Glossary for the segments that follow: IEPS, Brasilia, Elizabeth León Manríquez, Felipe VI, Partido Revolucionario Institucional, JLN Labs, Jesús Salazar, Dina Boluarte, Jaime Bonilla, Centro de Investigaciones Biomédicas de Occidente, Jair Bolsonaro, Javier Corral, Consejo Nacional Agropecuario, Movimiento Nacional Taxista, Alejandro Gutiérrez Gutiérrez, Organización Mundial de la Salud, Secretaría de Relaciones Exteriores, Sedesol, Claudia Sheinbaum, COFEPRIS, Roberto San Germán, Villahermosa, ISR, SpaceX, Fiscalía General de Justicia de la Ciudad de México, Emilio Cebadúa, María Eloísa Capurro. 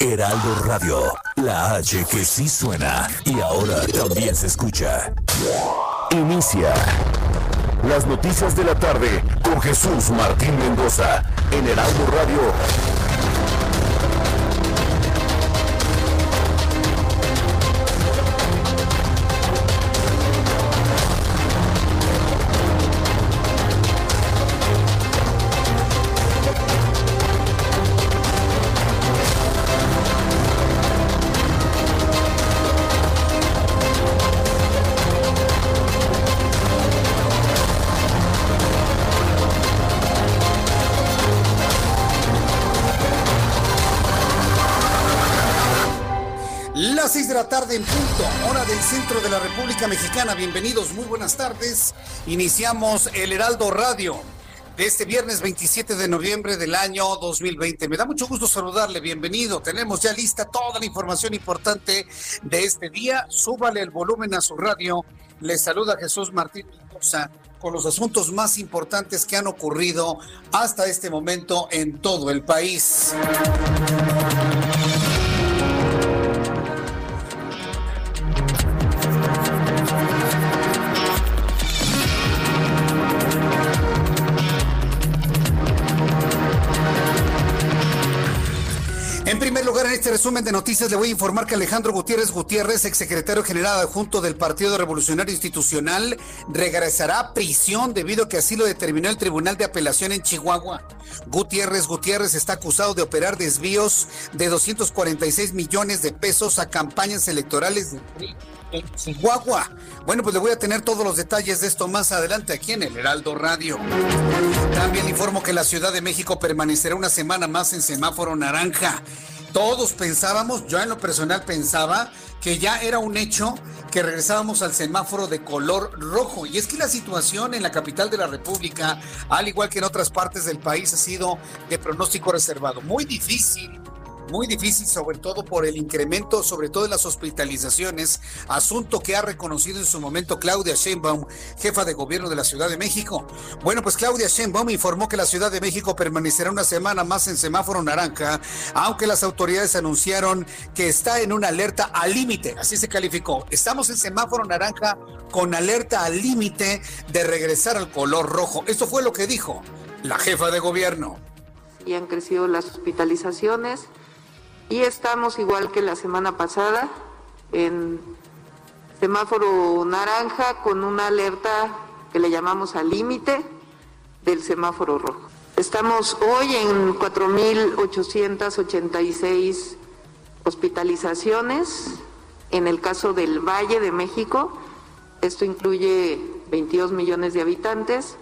Heraldo Radio, la H que sí suena y ahora también se escucha. Inicia las noticias de la tarde con Jesús Martín Mendoza en Heraldo Radio. Tarde en punto, hora del centro de la República Mexicana. Bienvenidos, muy buenas tardes. Iniciamos el Heraldo Radio de este viernes 27 de noviembre del año 2020. Me da mucho gusto saludarle, bienvenido. Tenemos ya lista toda la información importante de este día. Súbale el volumen a su radio. Le saluda Jesús Martín Mendoza con los asuntos más importantes que han ocurrido hasta este momento en todo el país. En primer lugar, en este resumen de noticias le voy a informar que Alejandro Gutiérrez Gutiérrez, exsecretario general adjunto del Partido Revolucionario Institucional, regresará a prisión debido a que así lo determinó el Tribunal de Apelación en Chihuahua. Gutiérrez está acusado de operar desvíos de 246 millones de pesos a campañas electorales en Chihuahua. Bueno, pues le voy a tener todos los detalles de esto más adelante aquí en el Heraldo Radio. También le informo que la Ciudad de México permanecerá una semana más en semáforo naranja. Todos pensábamos, yo en lo personal pensaba, que ya era un hecho que regresábamos al semáforo de color rojo. Y es que la situación en la capital de la República, al igual que en otras partes del país, ha sido de pronóstico reservado. Muy difícil, sobre todo por el incremento, sobre todo en las hospitalizaciones, asunto que ha reconocido en su momento Claudia Sheinbaum, jefa de gobierno de la Ciudad de México. Bueno, pues Claudia Sheinbaum informó que la Ciudad de México permanecerá una semana más en semáforo naranja, aunque las autoridades anunciaron que está en una alerta al límite, así se calificó. Estamos en semáforo naranja con alerta al límite de regresar al color rojo. Esto fue lo que dijo la jefa de gobierno. Y han crecido las hospitalizaciones. Y estamos igual que la semana pasada en semáforo naranja con una alerta que le llamamos al límite del semáforo rojo. Estamos hoy en 4.886 hospitalizaciones. En el caso del Valle de México, esto incluye 22 millones de habitantes.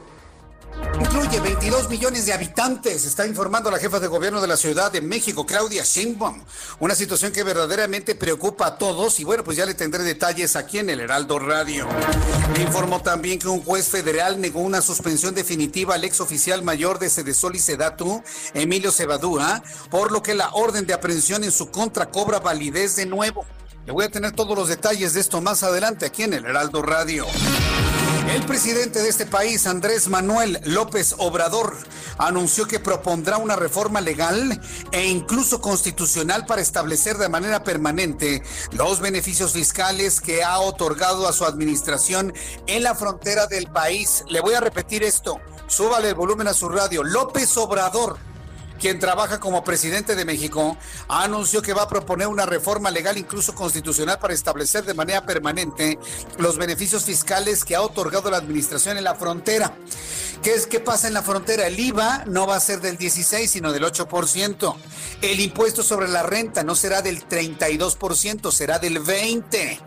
Incluye 22 millones de habitantes, está informando la jefa de gobierno de la Ciudad de México, Claudia Sheinbaum. Una situación que verdaderamente preocupa a todos y bueno, pues ya le tendré detalles aquí en el Heraldo Radio. Informó también que un juez federal negó una suspensión definitiva al ex oficial mayor de Sedesol y Sedatu, Emilio Cebadúa, por lo que la orden de aprehensión en su contra cobra validez de nuevo. Le voy a tener todos los detalles de esto más adelante aquí en el Heraldo Radio. El presidente de este país, Andrés Manuel López Obrador, anunció que propondrá una reforma legal e incluso constitucional para establecer de manera permanente los beneficios fiscales que ha otorgado a su administración en la frontera del país. Le voy a repetir esto, súbale el volumen a su radio. López Obrador, quien trabaja como presidente de México, anunció que va a proponer una reforma legal, incluso constitucional, para establecer de manera permanente los beneficios fiscales que ha otorgado la administración en la frontera. ¿Qué pasa en la frontera? El IVA no va a ser del 16%, sino del 8%. El impuesto sobre la renta no será del 32%, será del 20%.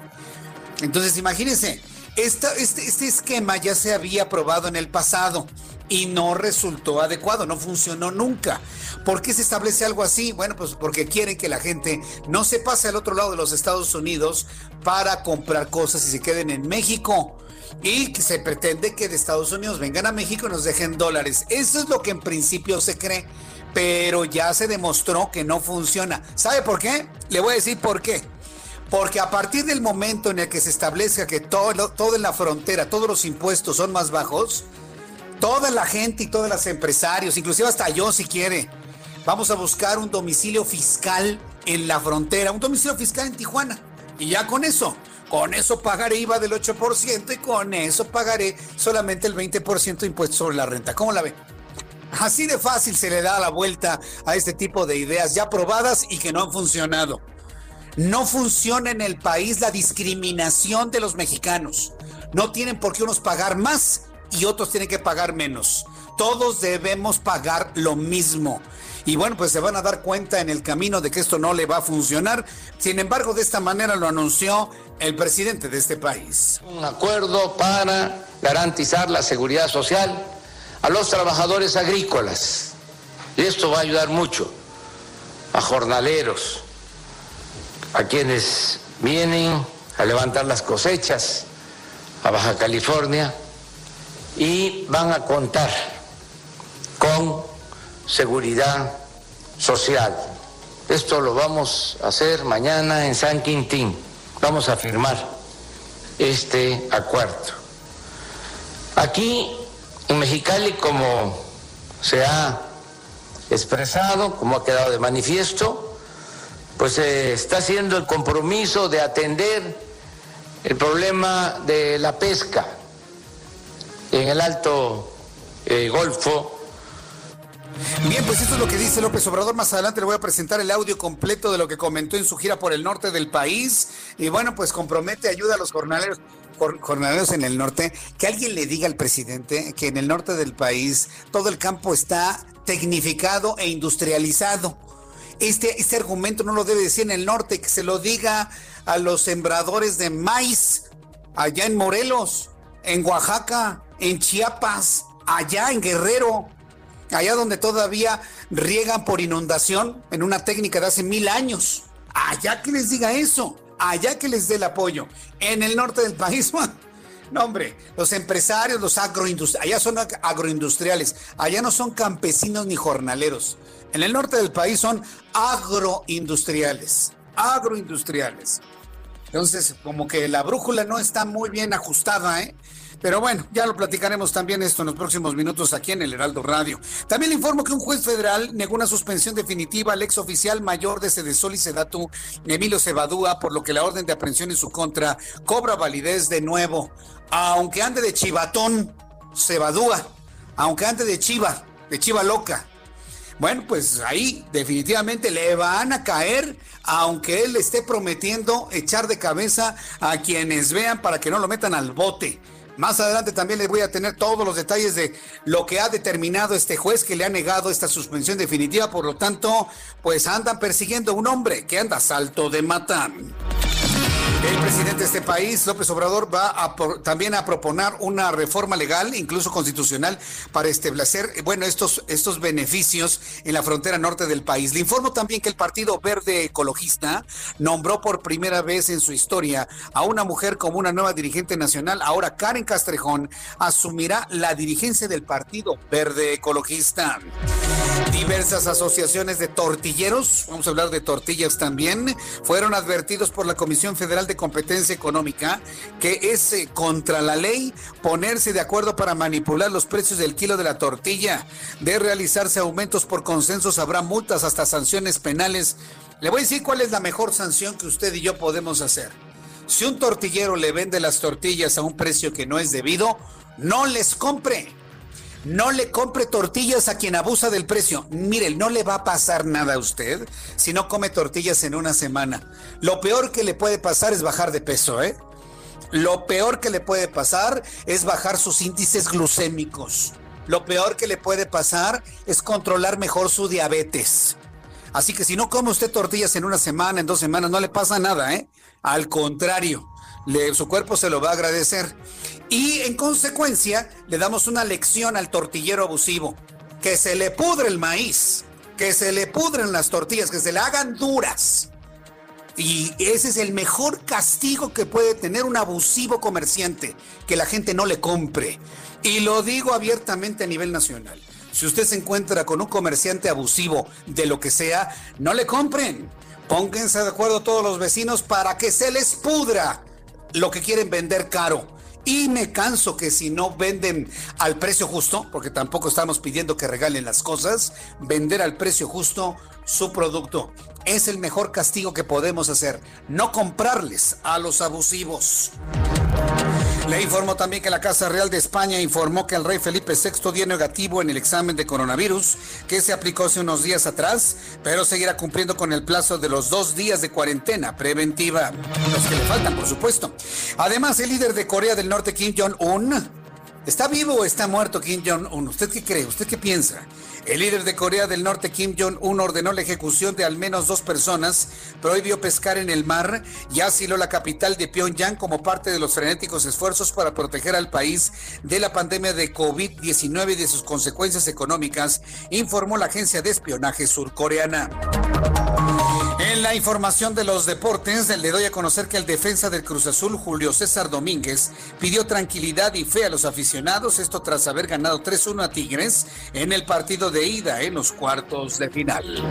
Entonces, imagínense, este esquema ya se había aprobado en el pasado. y no resultó adecuado, no funcionó nunca. ¿Por qué se establece algo así? Bueno, pues porque quieren que la gente no se pase al otro lado de los Estados Unidos para comprar cosas y se queden en México. Y que se pretende que de Estados Unidos vengan a México y nos dejen dólares. Eso es lo que en principio se cree, pero ya se demostró que no funciona. ¿Sabe por qué? Le voy a decir por qué. Porque a partir del momento en el que se establezca que todo en la frontera, todos los impuestos son más bajos, toda la gente y todos los empresarios, inclusive hasta yo si quiere, vamos a buscar un domicilio fiscal en la frontera, un domicilio fiscal en Tijuana. Y ya con eso pagaré IVA del 8% y con eso pagaré solamente el 20% de impuestos sobre la renta. ¿Cómo la ve? Así de fácil se le da la vuelta a este tipo de ideas ya probadas y que no han funcionado. No funciona en el país la discriminación de los mexicanos. No tienen por qué unos pagar más y otros tienen que pagar menos. Todos debemos pagar lo mismo. Y bueno, pues se van a dar cuenta en el camino de que esto no le va a funcionar. Sin embargo, de esta manera lo anunció el presidente de este país. Un acuerdo para garantizar la seguridad social a los trabajadores agrícolas. Y esto va a ayudar mucho a jornaleros, a quienes vienen a levantar las cosechas a Baja California y van a contar con seguridad social. Esto lo vamos a hacer mañana en San Quintín. Vamos a firmar este acuerdo. Aquí en Mexicali, como se ha expresado, como ha quedado de manifiesto, pues se está haciendo el compromiso de atender el problema de la pesca en el Alto Golfo. Bien, pues esto es lo que dice López Obrador. Más adelante le voy a presentar el audio completo de lo que comentó en su gira por el norte del país. Y bueno, pues compromete ayuda a los jornaleros en el norte. Que alguien le diga al presidente que en el norte del país todo el campo está tecnificado e industrializado. Este argumento no lo debe decir en el norte, que se lo diga a los sembradores de maíz, allá en Morelos, en Oaxaca, en Chiapas, allá en Guerrero, allá donde todavía riegan por inundación en una técnica de hace 1000 años. Allá que les diga eso, allá que les dé el apoyo. En el norte del país, no, hombre, los empresarios, los agroindustriales, allá son agroindustriales, allá no son campesinos ni jornaleros. En el norte del país son agroindustriales. Entonces, como que la brújula no está muy bien ajustada, ¿eh? Pero bueno, ya lo platicaremos también esto en los próximos minutos aquí en el Heraldo Radio. También le informo que un juez federal negó una suspensión definitiva al exoficial mayor de Sedesol y Sedatu, Emilio Cebadúa, por lo que la orden de aprehensión en su contra cobra validez de nuevo. Aunque ande de chivatón, Cebadúa, aunque ande de chiva loca. Bueno, pues ahí definitivamente le van a caer, aunque él esté prometiendo echar de cabeza a quienes vean para que no lo metan al bote. Más adelante también les voy a tener todos los detalles de lo que ha determinado este juez que le ha negado esta suspensión definitiva. Por lo tanto, pues andan persiguiendo a un hombre que anda a salto de mata. El presidente de este país, López Obrador, va también a proponer una reforma legal, incluso constitucional, para establecer, estos beneficios en la frontera norte del país. Le informo también que el Partido Verde Ecologista nombró por primera vez en su historia a una mujer como una nueva dirigente nacional. Ahora Karen Castrejón asumirá la dirigencia del Partido Verde Ecologista. Diversas asociaciones de tortilleros, vamos a hablar de tortillas también, fueron advertidos por la Comisión Federal de Competencia Económica que es contra la ley ponerse de acuerdo para manipular los precios del kilo de la tortilla. De realizarse aumentos por consensos habrá multas hasta sanciones penales. Le voy a decir cuál es la mejor sanción que usted y yo podemos hacer. Si un tortillero le vende las tortillas a un precio que no es debido, no les compre. No le compre tortillas a quien abusa del precio. Mire, no le va a pasar nada a usted si no come tortillas en una semana. Lo peor que le puede pasar es bajar de peso, ¿eh? Lo peor que le puede pasar es bajar sus índices glucémicos. Lo peor que le puede pasar es controlar mejor su diabetes. Así que si no come usted tortillas en una semana, en 2 semanas, no le pasa nada, ¿eh? Al contrario. su cuerpo se lo va a agradecer. Y en consecuencia le damos una lección al tortillero abusivo, que se le pudre el maíz, que se le pudren las tortillas, que se le hagan duras. Y ese es el mejor castigo que puede tener un abusivo comerciante, que la gente no le compre. Y lo digo abiertamente a nivel nacional. Si usted se encuentra con un comerciante abusivo de lo que sea, no le compren. Pónganse de acuerdo todos los vecinos para que se les pudra lo que quieren vender caro. Y me canso que si no venden al precio justo, porque tampoco estamos pidiendo que regalen las cosas, vender al precio justo su producto. Es el mejor castigo que podemos hacer, no comprarles a los abusivos. Le informo también que la Casa Real de España informó que el rey Felipe VI dio negativo en el examen de coronavirus que se aplicó hace unos días atrás, pero seguirá cumpliendo con el plazo de los 2 días de cuarentena preventiva, los que le faltan, por supuesto. Además, el líder de Corea del Norte, Kim Jong-un, ¿está vivo o está muerto Kim Jong-un? ¿Usted qué cree? ¿Usted qué piensa? El líder de Corea del Norte, Kim Jong-un, ordenó la ejecución de al menos 2 personas, prohibió pescar en el mar y asiló la capital de Pyongyang como parte de los frenéticos esfuerzos para proteger al país de la pandemia de COVID-19 y de sus consecuencias económicas, informó la agencia de espionaje surcoreana. En la información de los deportes, le doy a conocer que el defensa del Cruz Azul, Julio César Domínguez, pidió tranquilidad y fe a los aficionados, esto tras haber ganado 3-1 a Tigres en el partido de ida en los cuartos de final.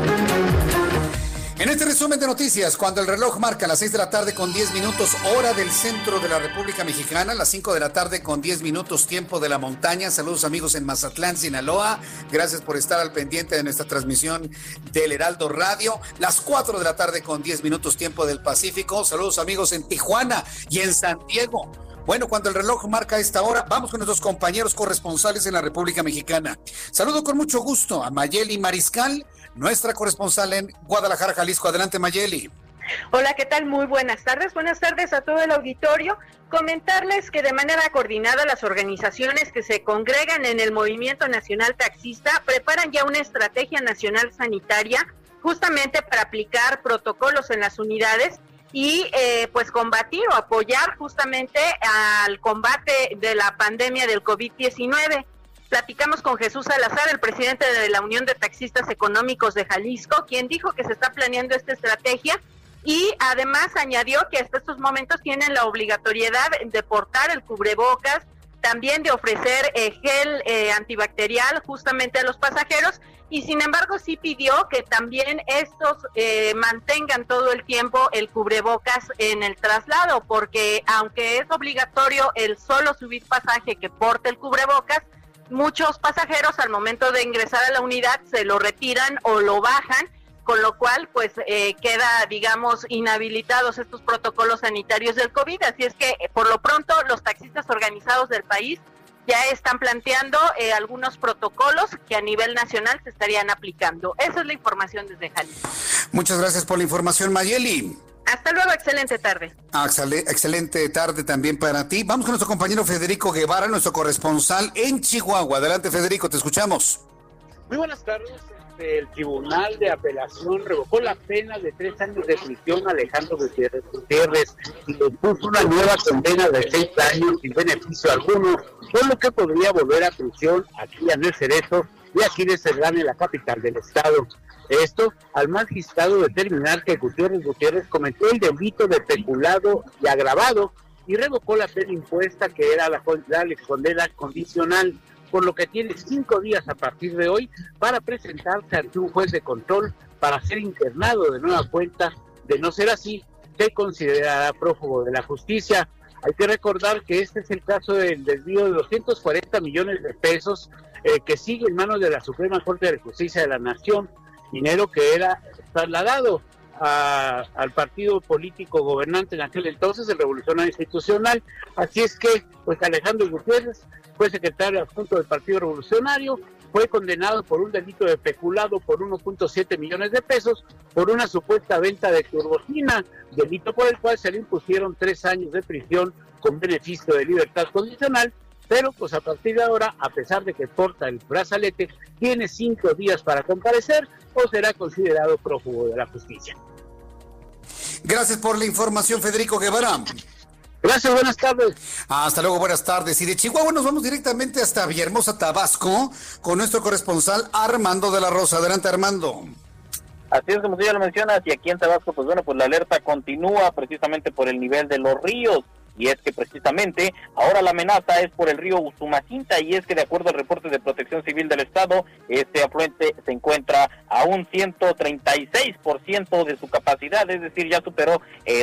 En este resumen de noticias, cuando el reloj marca las 6:10 p.m, hora del centro de la República Mexicana, las 5:10 p.m, tiempo de la montaña. Saludos amigos en Mazatlán, Sinaloa. Gracias por estar al pendiente de nuestra transmisión del Heraldo Radio. Las 4:10 p.m, tiempo del Pacífico. Saludos amigos en Tijuana y en San Diego. Bueno, cuando el reloj marca esta hora, vamos con nuestros compañeros corresponsales en la República Mexicana. Saludo con mucho gusto a Mayeli Mariscal, nuestra corresponsal en Guadalajara, Jalisco. Adelante, Mayeli. Hola, ¿qué tal? Muy buenas tardes. Buenas tardes a todo el auditorio. Comentarles que de manera coordinada las organizaciones que se congregan en el Movimiento Nacional Taxista preparan ya una estrategia nacional sanitaria justamente para aplicar protocolos en las unidades y pues combatir o apoyar justamente al combate de la pandemia del COVID-19. Platicamos con Jesús Salazar, el presidente de la Unión de Taxistas Económicos de Jalisco, quien dijo que se está planeando esta estrategia y además añadió que hasta estos momentos tienen la obligatoriedad de portar el cubrebocas, también de ofrecer gel antibacterial justamente a los pasajeros, y sin embargo sí pidió que también estos mantengan todo el tiempo el cubrebocas en el traslado, porque aunque es obligatorio el solo subir pasaje que porte el cubrebocas, muchos pasajeros al momento de ingresar a la unidad se lo retiran o lo bajan, con lo cual pues queda, digamos, inhabilitados estos protocolos sanitarios del COVID. Así es que por lo pronto los taxistas organizados del país ya están planteando algunos protocolos que a nivel nacional se estarían aplicando. Esa es la información desde Jalisco. Muchas gracias por la información, Mayeli. Hasta luego, excelente tarde. Excelente tarde también para ti. Vamos con nuestro compañero Federico Guevara, nuestro corresponsal en Chihuahua. Adelante, Federico, te escuchamos. Muy buenas tardes. El Tribunal de Apelación revocó la pena de 3 años de prisión a Alejandro Gutiérrez Gutiérrez y le puso una nueva condena de 6 años sin beneficio alguno, por lo que podría volver a prisión aquí a Andrés Cerezo y aquí de Cerdán, en la capital del estado. Esto al magistrado determinar que Gutiérrez Gutiérrez cometió el delito de peculado y agravado y revocó la pena impuesta, que era la condena condicional, por lo que tiene 5 días a partir de hoy para presentarse ante un juez de control para ser internado de nueva cuenta. De no ser así, se considerará prófugo de la justicia. Hay que recordar que este es el caso del desvío de 240 millones de pesos que sigue en manos de la Suprema Corte de Justicia de la Nación, dinero que era trasladado al partido político gobernante en aquel entonces, el Revolucionario Institucional. Así es que pues Alejandro Gutiérrez fue secretario adjunto del Partido Revolucionario, fue condenado por un delito de peculado por 1.7 millones de pesos por una supuesta venta de turbocina, delito por el cual se le impusieron 3 años de prisión con beneficio de libertad condicional, pero pues a partir de ahora, a pesar de que porta el brazalete, tiene 5 días para comparecer o será considerado prófugo de la justicia. Gracias por la información, Federico Guevara. Gracias, buenas tardes. Hasta luego, buenas tardes. Y de Chihuahua nos vamos directamente hasta Villahermosa, Tabasco, con nuestro corresponsal Armando de la Rosa. Adelante, Armando. Así es, como tú ya lo mencionas, y aquí en Tabasco, pues bueno, pues la alerta continúa precisamente por el nivel de los ríos. Y es que precisamente ahora la amenaza es por el río Usumacinta, y es que de acuerdo al reporte de Protección Civil del Estado, este afluente se encuentra a un 136% de su capacidad, es decir, ya superó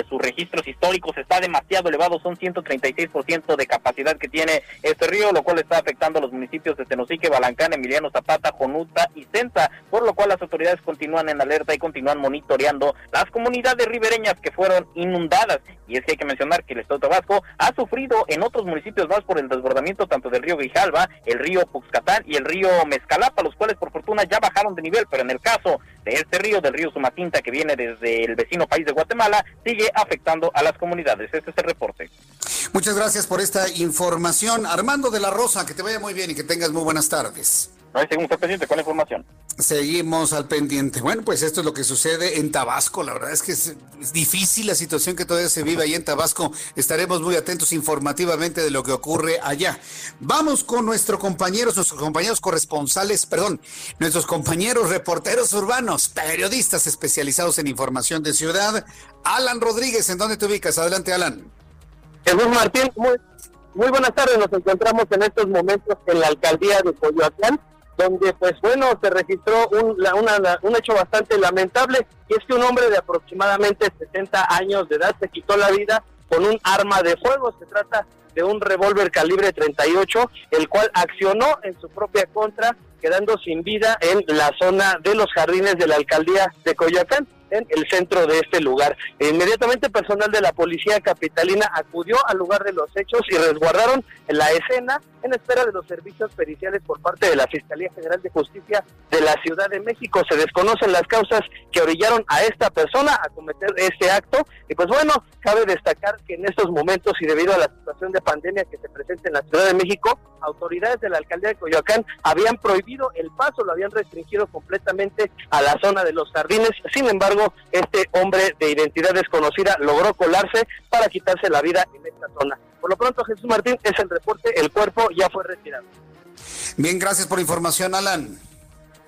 sus registros históricos, está demasiado elevado, son 136% de capacidad que tiene este río, lo cual está afectando a los municipios de Tenosique, Balancán, Emiliano Zapata, Jonuta y Cenza, por lo cual las autoridades continúan en alerta y continúan monitoreando las comunidades ribereñas que fueron inundadas. Y es que hay que mencionar que el Estado de Tabasco ha sufrido en otros municipios más por el desbordamiento tanto del río Grijalva, el río Puxcatán y el río Mezcalapa, los cuales por fortuna ya bajaron de nivel, pero en el caso de este río, del río Usumacinta, que viene desde el vecino país de Guatemala, sigue afectando a las comunidades. Este es el reporte. Muchas gracias por esta información, Armando de la Rosa, que te vaya muy bien y que tengas muy buenas tardes. No hay segundo pendiente con la información. Seguimos al pendiente. Bueno, pues esto es lo que sucede en Tabasco. La verdad es que es difícil la situación que todavía se vive ahí en Tabasco. Estaremos muy atentos informativamente de lo que ocurre allá. Vamos con nuestros compañeros reporteros urbanos, periodistas especializados en información de ciudad. Alan Rodríguez, ¿en dónde te ubicas? Adelante, Alan. Jesús Martín, muy buenas tardes. Nos encontramos en estos momentos en la alcaldía de Coyoacán, donde pues bueno se registró un hecho bastante lamentable, y es que un hombre de aproximadamente 60 años de edad se quitó la vida con un arma de fuego. Se trata de un revólver calibre 38, el cual accionó en su propia contra, quedando sin vida en la zona de los jardines de la alcaldía de Coyoacán, en el centro de este lugar. Inmediatamente personal de la policía capitalina acudió al lugar de los hechos y resguardaron la escena en espera de los servicios periciales por parte de la Fiscalía General de Justicia de la Ciudad de México. Se desconocen las causas que orillaron a esta persona a cometer este acto, y pues bueno, cabe destacar que en estos momentos y debido a la situación de pandemia que se presenta en la Ciudad de México, autoridades de la alcaldía de Coyoacán habían prohibido el paso, lo habían restringido completamente a la zona de los jardines. Sin embargo, este hombre de identidad desconocida logró colarse para quitarse la vida en esta zona. Por lo pronto, Jesús Martín, es el reporte, el cuerpo ya fue retirado. Bien, gracias por la información, Alan.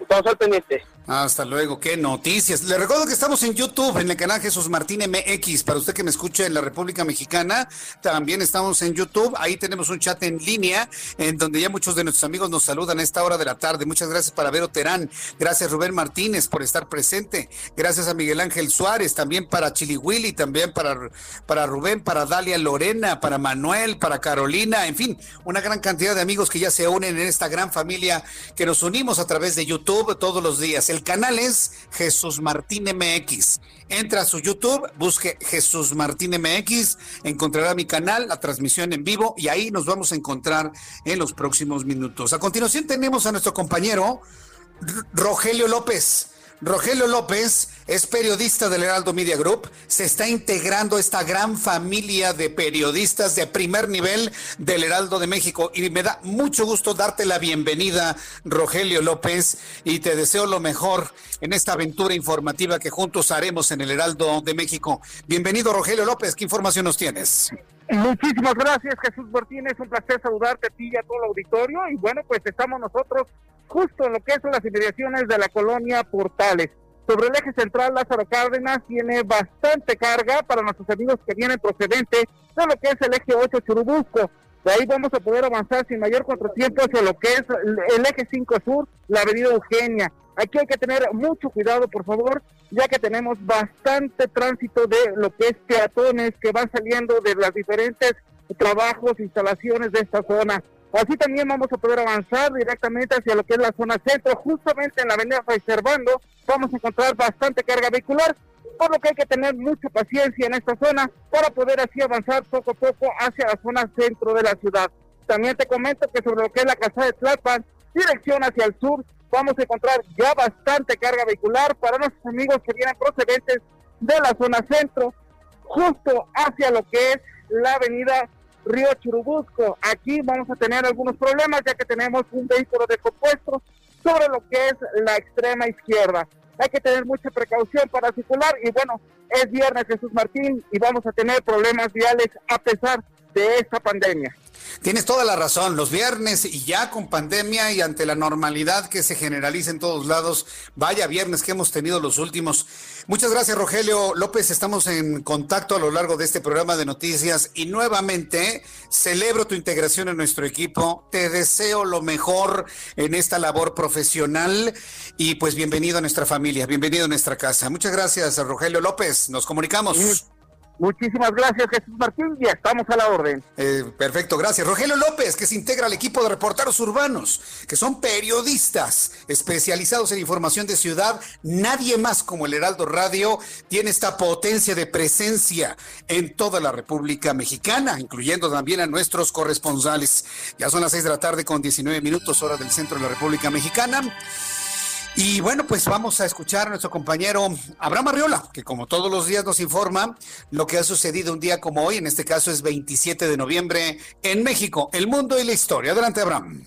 Estamos al pendiente. Hasta luego, qué noticias. Le recuerdo que estamos en YouTube, en el canal Jesús Martín MX, para usted que me escuche en la República Mexicana. También estamos en YouTube, ahí tenemos un chat en línea, en donde ya muchos de nuestros amigos nos saludan a esta hora de la tarde. Muchas gracias para Vero Terán, gracias Rubén Martínez por estar presente, gracias a Miguel Ángel Suárez, también para Chiliwili, también para Rubén, para Dalia Lorena, para Manuel, para Carolina, en fin, una gran cantidad de amigos que ya se unen en esta gran familia que nos unimos a través de YouTube todos los días. El canal es Jesús Martín MX. Entra a su YouTube, busque Jesús Martín MX, encontrará mi canal, la transmisión en vivo, y ahí nos vamos a encontrar en los próximos minutos. A continuación tenemos a nuestro compañero Rogelio López. Rogelio López es periodista del Heraldo Media Group, se está integrando a esta gran familia de periodistas de primer nivel del Heraldo de México, y me da mucho gusto darte la bienvenida, Rogelio López, y te deseo lo mejor en esta aventura informativa que juntos haremos en el Heraldo de México. Bienvenido, Rogelio López, ¿qué información nos tienes? Muchísimas gracias, Jesús Martínez, un placer saludarte a ti y a todo el auditorio, y bueno, pues estamos nosotros justo en lo que son las inmediaciones de la colonia Portales. Sobre el eje central, Lázaro Cárdenas tiene bastante carga para nuestros amigos que vienen procedente de lo que es el eje 8 Churubusco. De ahí vamos a poder avanzar sin mayor contratiempo hacia lo que es el eje 5 Sur, la avenida Eugenia. Aquí hay que tener mucho cuidado, por favor, ya que tenemos bastante tránsito de lo que es peatones que van saliendo de las diferentes trabajos, instalaciones de esta zona. Así también vamos a poder avanzar directamente hacia lo que es la zona centro, justamente en la avenida Reservando vamos a encontrar bastante carga vehicular, por lo que hay que tener mucha paciencia en esta zona para poder así avanzar poco a poco hacia la zona centro de la ciudad. También te comento que sobre lo que es la calzada de Tlalpan, dirección hacia el sur, vamos a encontrar ya bastante carga vehicular para nuestros amigos que vienen procedentes de la zona centro, justo hacia lo que es la avenida Río Churubusco. Aquí vamos a tener algunos problemas ya que tenemos un vehículo descompuesto sobre lo que es la extrema izquierda. hay que tener mucha precaución para circular y bueno, es viernes, Jesús Martín, y vamos a tener problemas viales a pesar de esta pandemia. Tienes toda la razón, los viernes y ya con pandemia y ante la normalidad que se generaliza en todos lados, vaya viernes que hemos tenido los últimos. Muchas gracias, Rogelio López, estamos en contacto a lo largo de este programa de noticias y nuevamente celebro tu integración en nuestro equipo, te deseo lo mejor en esta labor profesional y pues bienvenido a nuestra familia, bienvenido a nuestra casa. Muchas gracias, Rogelio López, nos comunicamos. Muchísimas gracias, Jesús Martín, y estamos a la orden. Perfecto, gracias. Rogelio López, que se integra al equipo de reporteros urbanos, que son periodistas especializados en información de ciudad. Nadie más como el Heraldo Radio tiene esta potencia de presencia en toda la República Mexicana, incluyendo también a nuestros corresponsales. Ya son las 6:19 p.m, hora del centro de la República Mexicana. Y bueno, pues vamos a escuchar a nuestro compañero Abraham Arriola, que como todos los días nos informa lo que ha sucedido un día como hoy, en este caso es 27 de noviembre, en México, el mundo y la historia. Adelante, Abraham.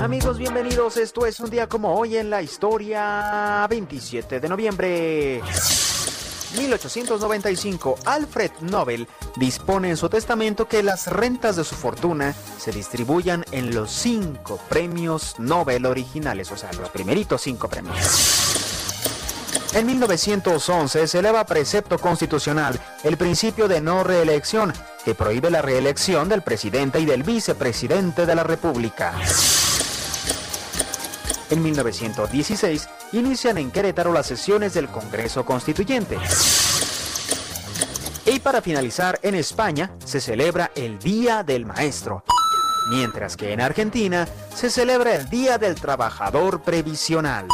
Amigos, bienvenidos. Esto es un día como hoy en la historia, 27 de noviembre. 1895, Alfred Nobel dispone en su testamento que las rentas de su fortuna se distribuyan en los 5 premios Nobel originales, o sea, los primeritos 5 premios. En 1911 se eleva precepto constitucional el principio de no reelección, que prohíbe la reelección del presidente y del vicepresidente de la República. En 1916, inician en Querétaro las sesiones del Congreso Constituyente. Y para finalizar, en España se celebra el Día del Maestro, mientras que en Argentina se celebra el Día del Trabajador Previsional.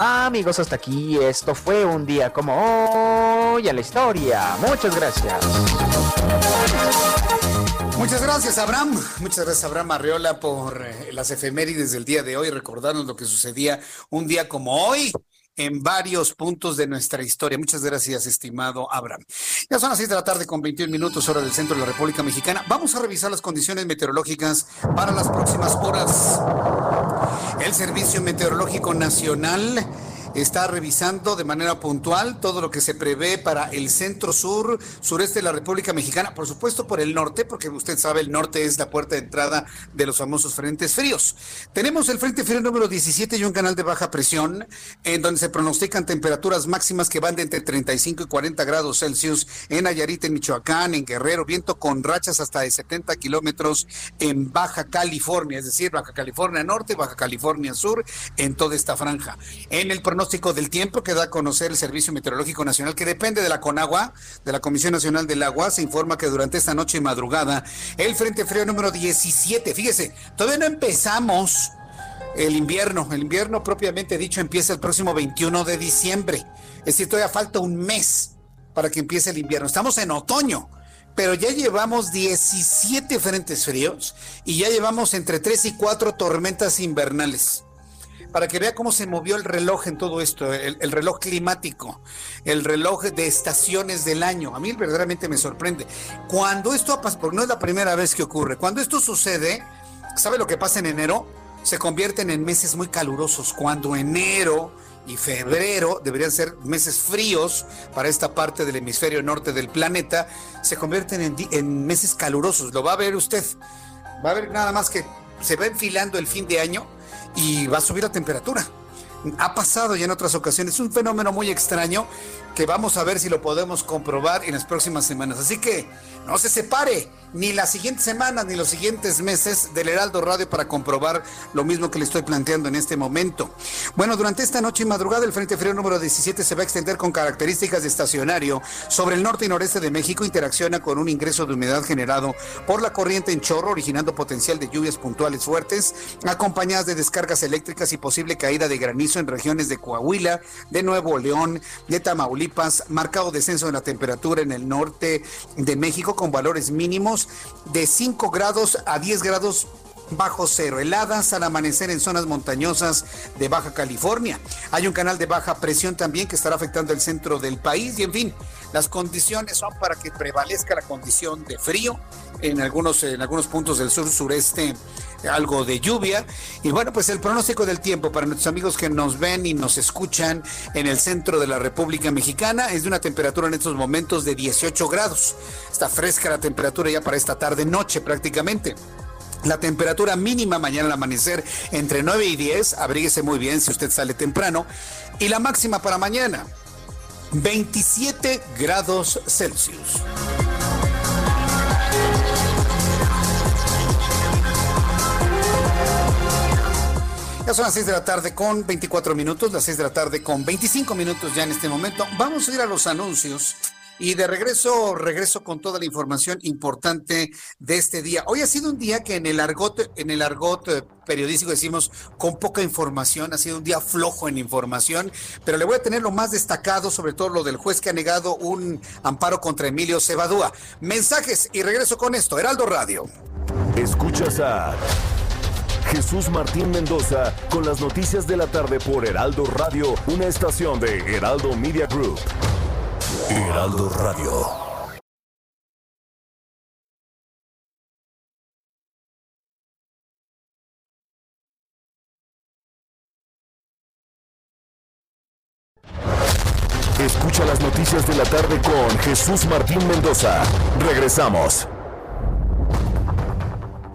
Amigos, hasta aquí. Esto fue un día como hoy en la historia. Muchas gracias. Muchas gracias, Abraham. Muchas gracias, Abraham Arriola, por las efemérides del día de hoy, recordarnos lo que sucedía un día como hoy en varios puntos de nuestra historia. Muchas gracias, estimado Abraham. Ya son las 6:21 p.m, hora del centro de la República Mexicana. Vamos a revisar las condiciones meteorológicas para las próximas horas. El Servicio Meteorológico Nacional está revisando de manera puntual todo lo que se prevé para el centro sur, sureste de la República Mexicana, por supuesto por el norte, porque usted sabe, el norte es la puerta de entrada de los famosos frentes fríos. Tenemos el frente frío número 17 y un canal de baja presión, en donde se pronostican temperaturas máximas que van de entre 35 y 40 grados Celsius en Nayarit, en Michoacán, en Guerrero, viento con rachas hasta de 70 kilómetros en Baja California, es decir, Baja California Norte, Baja California Sur, en toda esta franja. En el pronóstico del tiempo que da a conocer el Servicio Meteorológico Nacional, que depende de la CONAGUA, de la Comisión Nacional del Agua, se informa que durante esta noche y madrugada el frente frío número 17, fíjese, todavía no empezamos el invierno propiamente dicho empieza el próximo 21 de diciembre, es decir, todavía falta un mes para que empiece el invierno, estamos en otoño, pero ya llevamos 17 frentes fríos y ya llevamos entre 3 y 4 tormentas invernales. Para que vea cómo se movió el reloj en todo esto, el reloj climático, el reloj de estaciones del año. A mí verdaderamente me sorprende. Cuando esto pasa, porque no es la primera vez que ocurre, cuando esto sucede, ¿sabe lo que pasa en enero? Se convierten en meses muy calurosos. Cuando enero y febrero deberían ser meses fríos para esta parte del hemisferio norte del planeta, se convierten en meses calurosos. Lo va a ver usted. Va a ver nada más que se va enfilando el fin de año y va a subir la temperatura. Ha pasado ya en otras ocasiones. Es un fenómeno muy extraño que vamos a ver si lo podemos comprobar en las próximas semanas. Así que no se separe ni las siguientes semanas ni los siguientes meses del Heraldo Radio para comprobar lo mismo que le estoy planteando en este momento. Bueno, durante esta noche y madrugada el frente frío número 17 se va a extender con características de estacionario sobre el norte y noreste de México, interacciona con un ingreso de humedad generado por la corriente en chorro, originando potencial de lluvias puntuales fuertes, acompañadas de descargas eléctricas y posible caída de granizo en regiones de Coahuila, de Nuevo León, de Tamaulipas, marcado descenso de la temperatura en el norte de México con valores mínimos de 5 grados a 10 grados bajo cero, heladas al amanecer en zonas montañosas de Baja California. Hay un canal de baja presión también que estará afectando el centro del país y en fin, las condiciones son para que prevalezca la condición de frío en algunos puntos del sur sureste algo de lluvia. Y bueno, pues el pronóstico del tiempo para nuestros amigos que nos ven y nos escuchan en el centro de la República Mexicana es de una temperatura en estos momentos de 18 grados. Está fresca la temperatura ya para esta tarde-noche prácticamente. La temperatura mínima mañana al amanecer entre 9 y 10, abríguese muy bien si usted sale temprano, y la máxima para mañana, 27 grados Celsius. Ya son las 6 de la tarde con 24 minutos, las 6 de la tarde con 25 minutos ya en este momento. Vamos a ir a los anuncios y de regreso con toda la información importante de este día. Hoy ha sido un día que en el argot periodístico decimos con poca información, ha sido un día flojo en información, pero le voy a tener lo más destacado, sobre todo lo del juez que ha negado un amparo contra Emilio Cebadúa. Mensajes y regreso con esto, Heraldo Radio. Escuchas a Jesús Martín Mendoza con las noticias de la tarde por Heraldo Radio, una estación de Heraldo Media Group. Heraldo Radio. Escucha las noticias de la tarde con Jesús Martín Mendoza. Regresamos.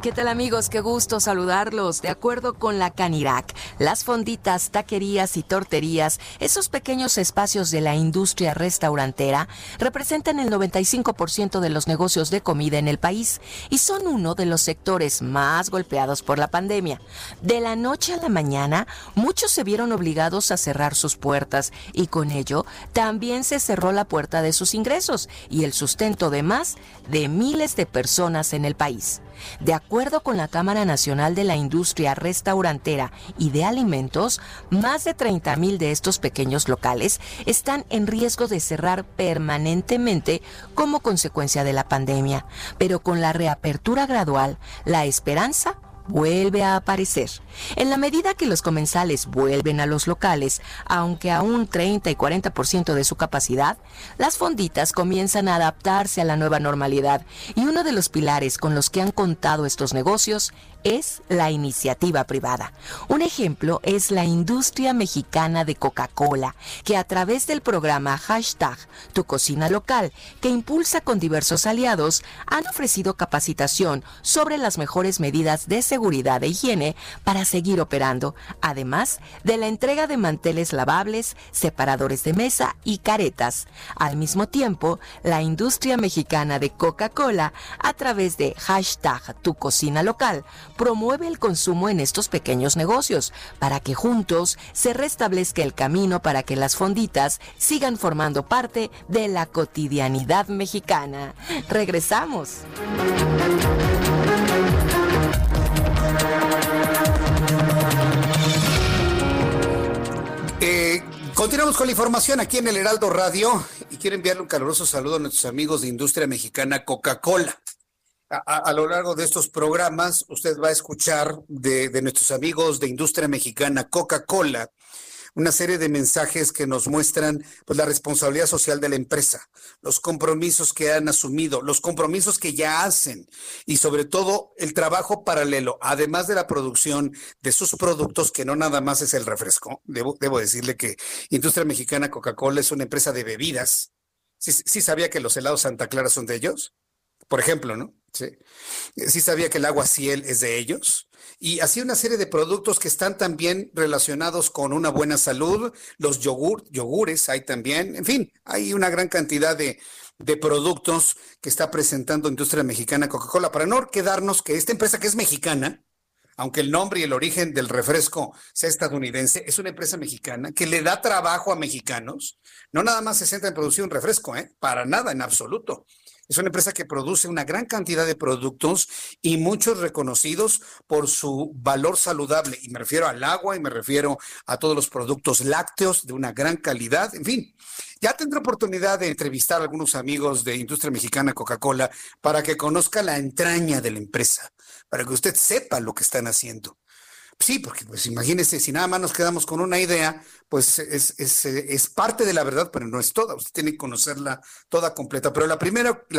¿Qué tal, amigos? Qué gusto saludarlos. De acuerdo con la Canirac, las fonditas, taquerías y torterías, esos pequeños espacios de la industria restaurantera, representan el 95% de los negocios de comida en el país y son uno de los sectores más golpeados por la pandemia. De la noche a la mañana, muchos se vieron obligados a cerrar sus puertas y con ello también se cerró la puerta de sus ingresos y el sustento de más de miles de personas en el país. De acuerdo con la Cámara Nacional de la Industria Restaurantera y de Alimentos, más de 30,000 de estos pequeños locales están en riesgo de cerrar permanentemente como consecuencia de la pandemia. Pero con la reapertura gradual, la esperanza vuelve a aparecer. En la medida que los comensales vuelven a los locales, aunque a un 30 y 40% de su capacidad, las fonditas comienzan a adaptarse a la nueva normalidad y uno de los pilares con los que han contado estos negocios es la iniciativa privada. Un ejemplo es la Industria Mexicana de Coca-Cola, que a través del programa Hashtag Tu Cocina Local, que impulsa con diversos aliados, han ofrecido capacitación sobre las mejores medidas de seguridad e higiene para seguir operando, además de la entrega de manteles lavables, separadores de mesa y caretas. Al mismo tiempo, la Industria Mexicana de Coca-Cola, a través de Hashtag Tu Cocina Local, promueve el consumo en estos pequeños negocios para que juntos se restablezca el camino para que las fonditas sigan formando parte de la cotidianidad mexicana. Regresamos. Continuamos con la información aquí en el Heraldo Radio y quiero enviarle un caluroso saludo a nuestros amigos de Industria Mexicana Coca-Cola. A lo largo de estos programas, usted va a escuchar de nuestros amigos de Industria Mexicana Coca-Cola una serie de mensajes que nos muestran pues, la responsabilidad social de la empresa, los compromisos que han asumido, los compromisos que ya hacen y sobre todo el trabajo paralelo, además de la producción de sus productos, que no nada más es el refresco. Debo decirle que Industria Mexicana Coca-Cola es una empresa de bebidas. ¿Sí sabía que los helados Santa Clara son de ellos? Por ejemplo, ¿no? Sí sabía que el agua Ciel es de ellos y así una serie de productos que están también relacionados con una buena salud, los yogures hay también, en fin, hay una gran cantidad de productos que está presentando Industria Mexicana Coca-Cola para no quedarnos que esta empresa que es mexicana, aunque el nombre y el origen del refresco sea estadounidense, es una empresa mexicana que le da trabajo a mexicanos, no nada más se centra en producir un refresco, para nada, en absoluto. Es una empresa que produce una gran cantidad de productos y muchos reconocidos por su valor saludable. Y me refiero al agua y me refiero a todos los productos lácteos de una gran calidad. En fin, ya tendré oportunidad de entrevistar a algunos amigos de Industria Mexicana Coca-Cola para que conozca la entraña de la empresa, para que usted sepa lo que están haciendo. Sí, porque pues imagínese, si nada más nos quedamos con una idea, pues es parte de la verdad, pero no es toda. Usted tiene que conocerla toda completa. Pero la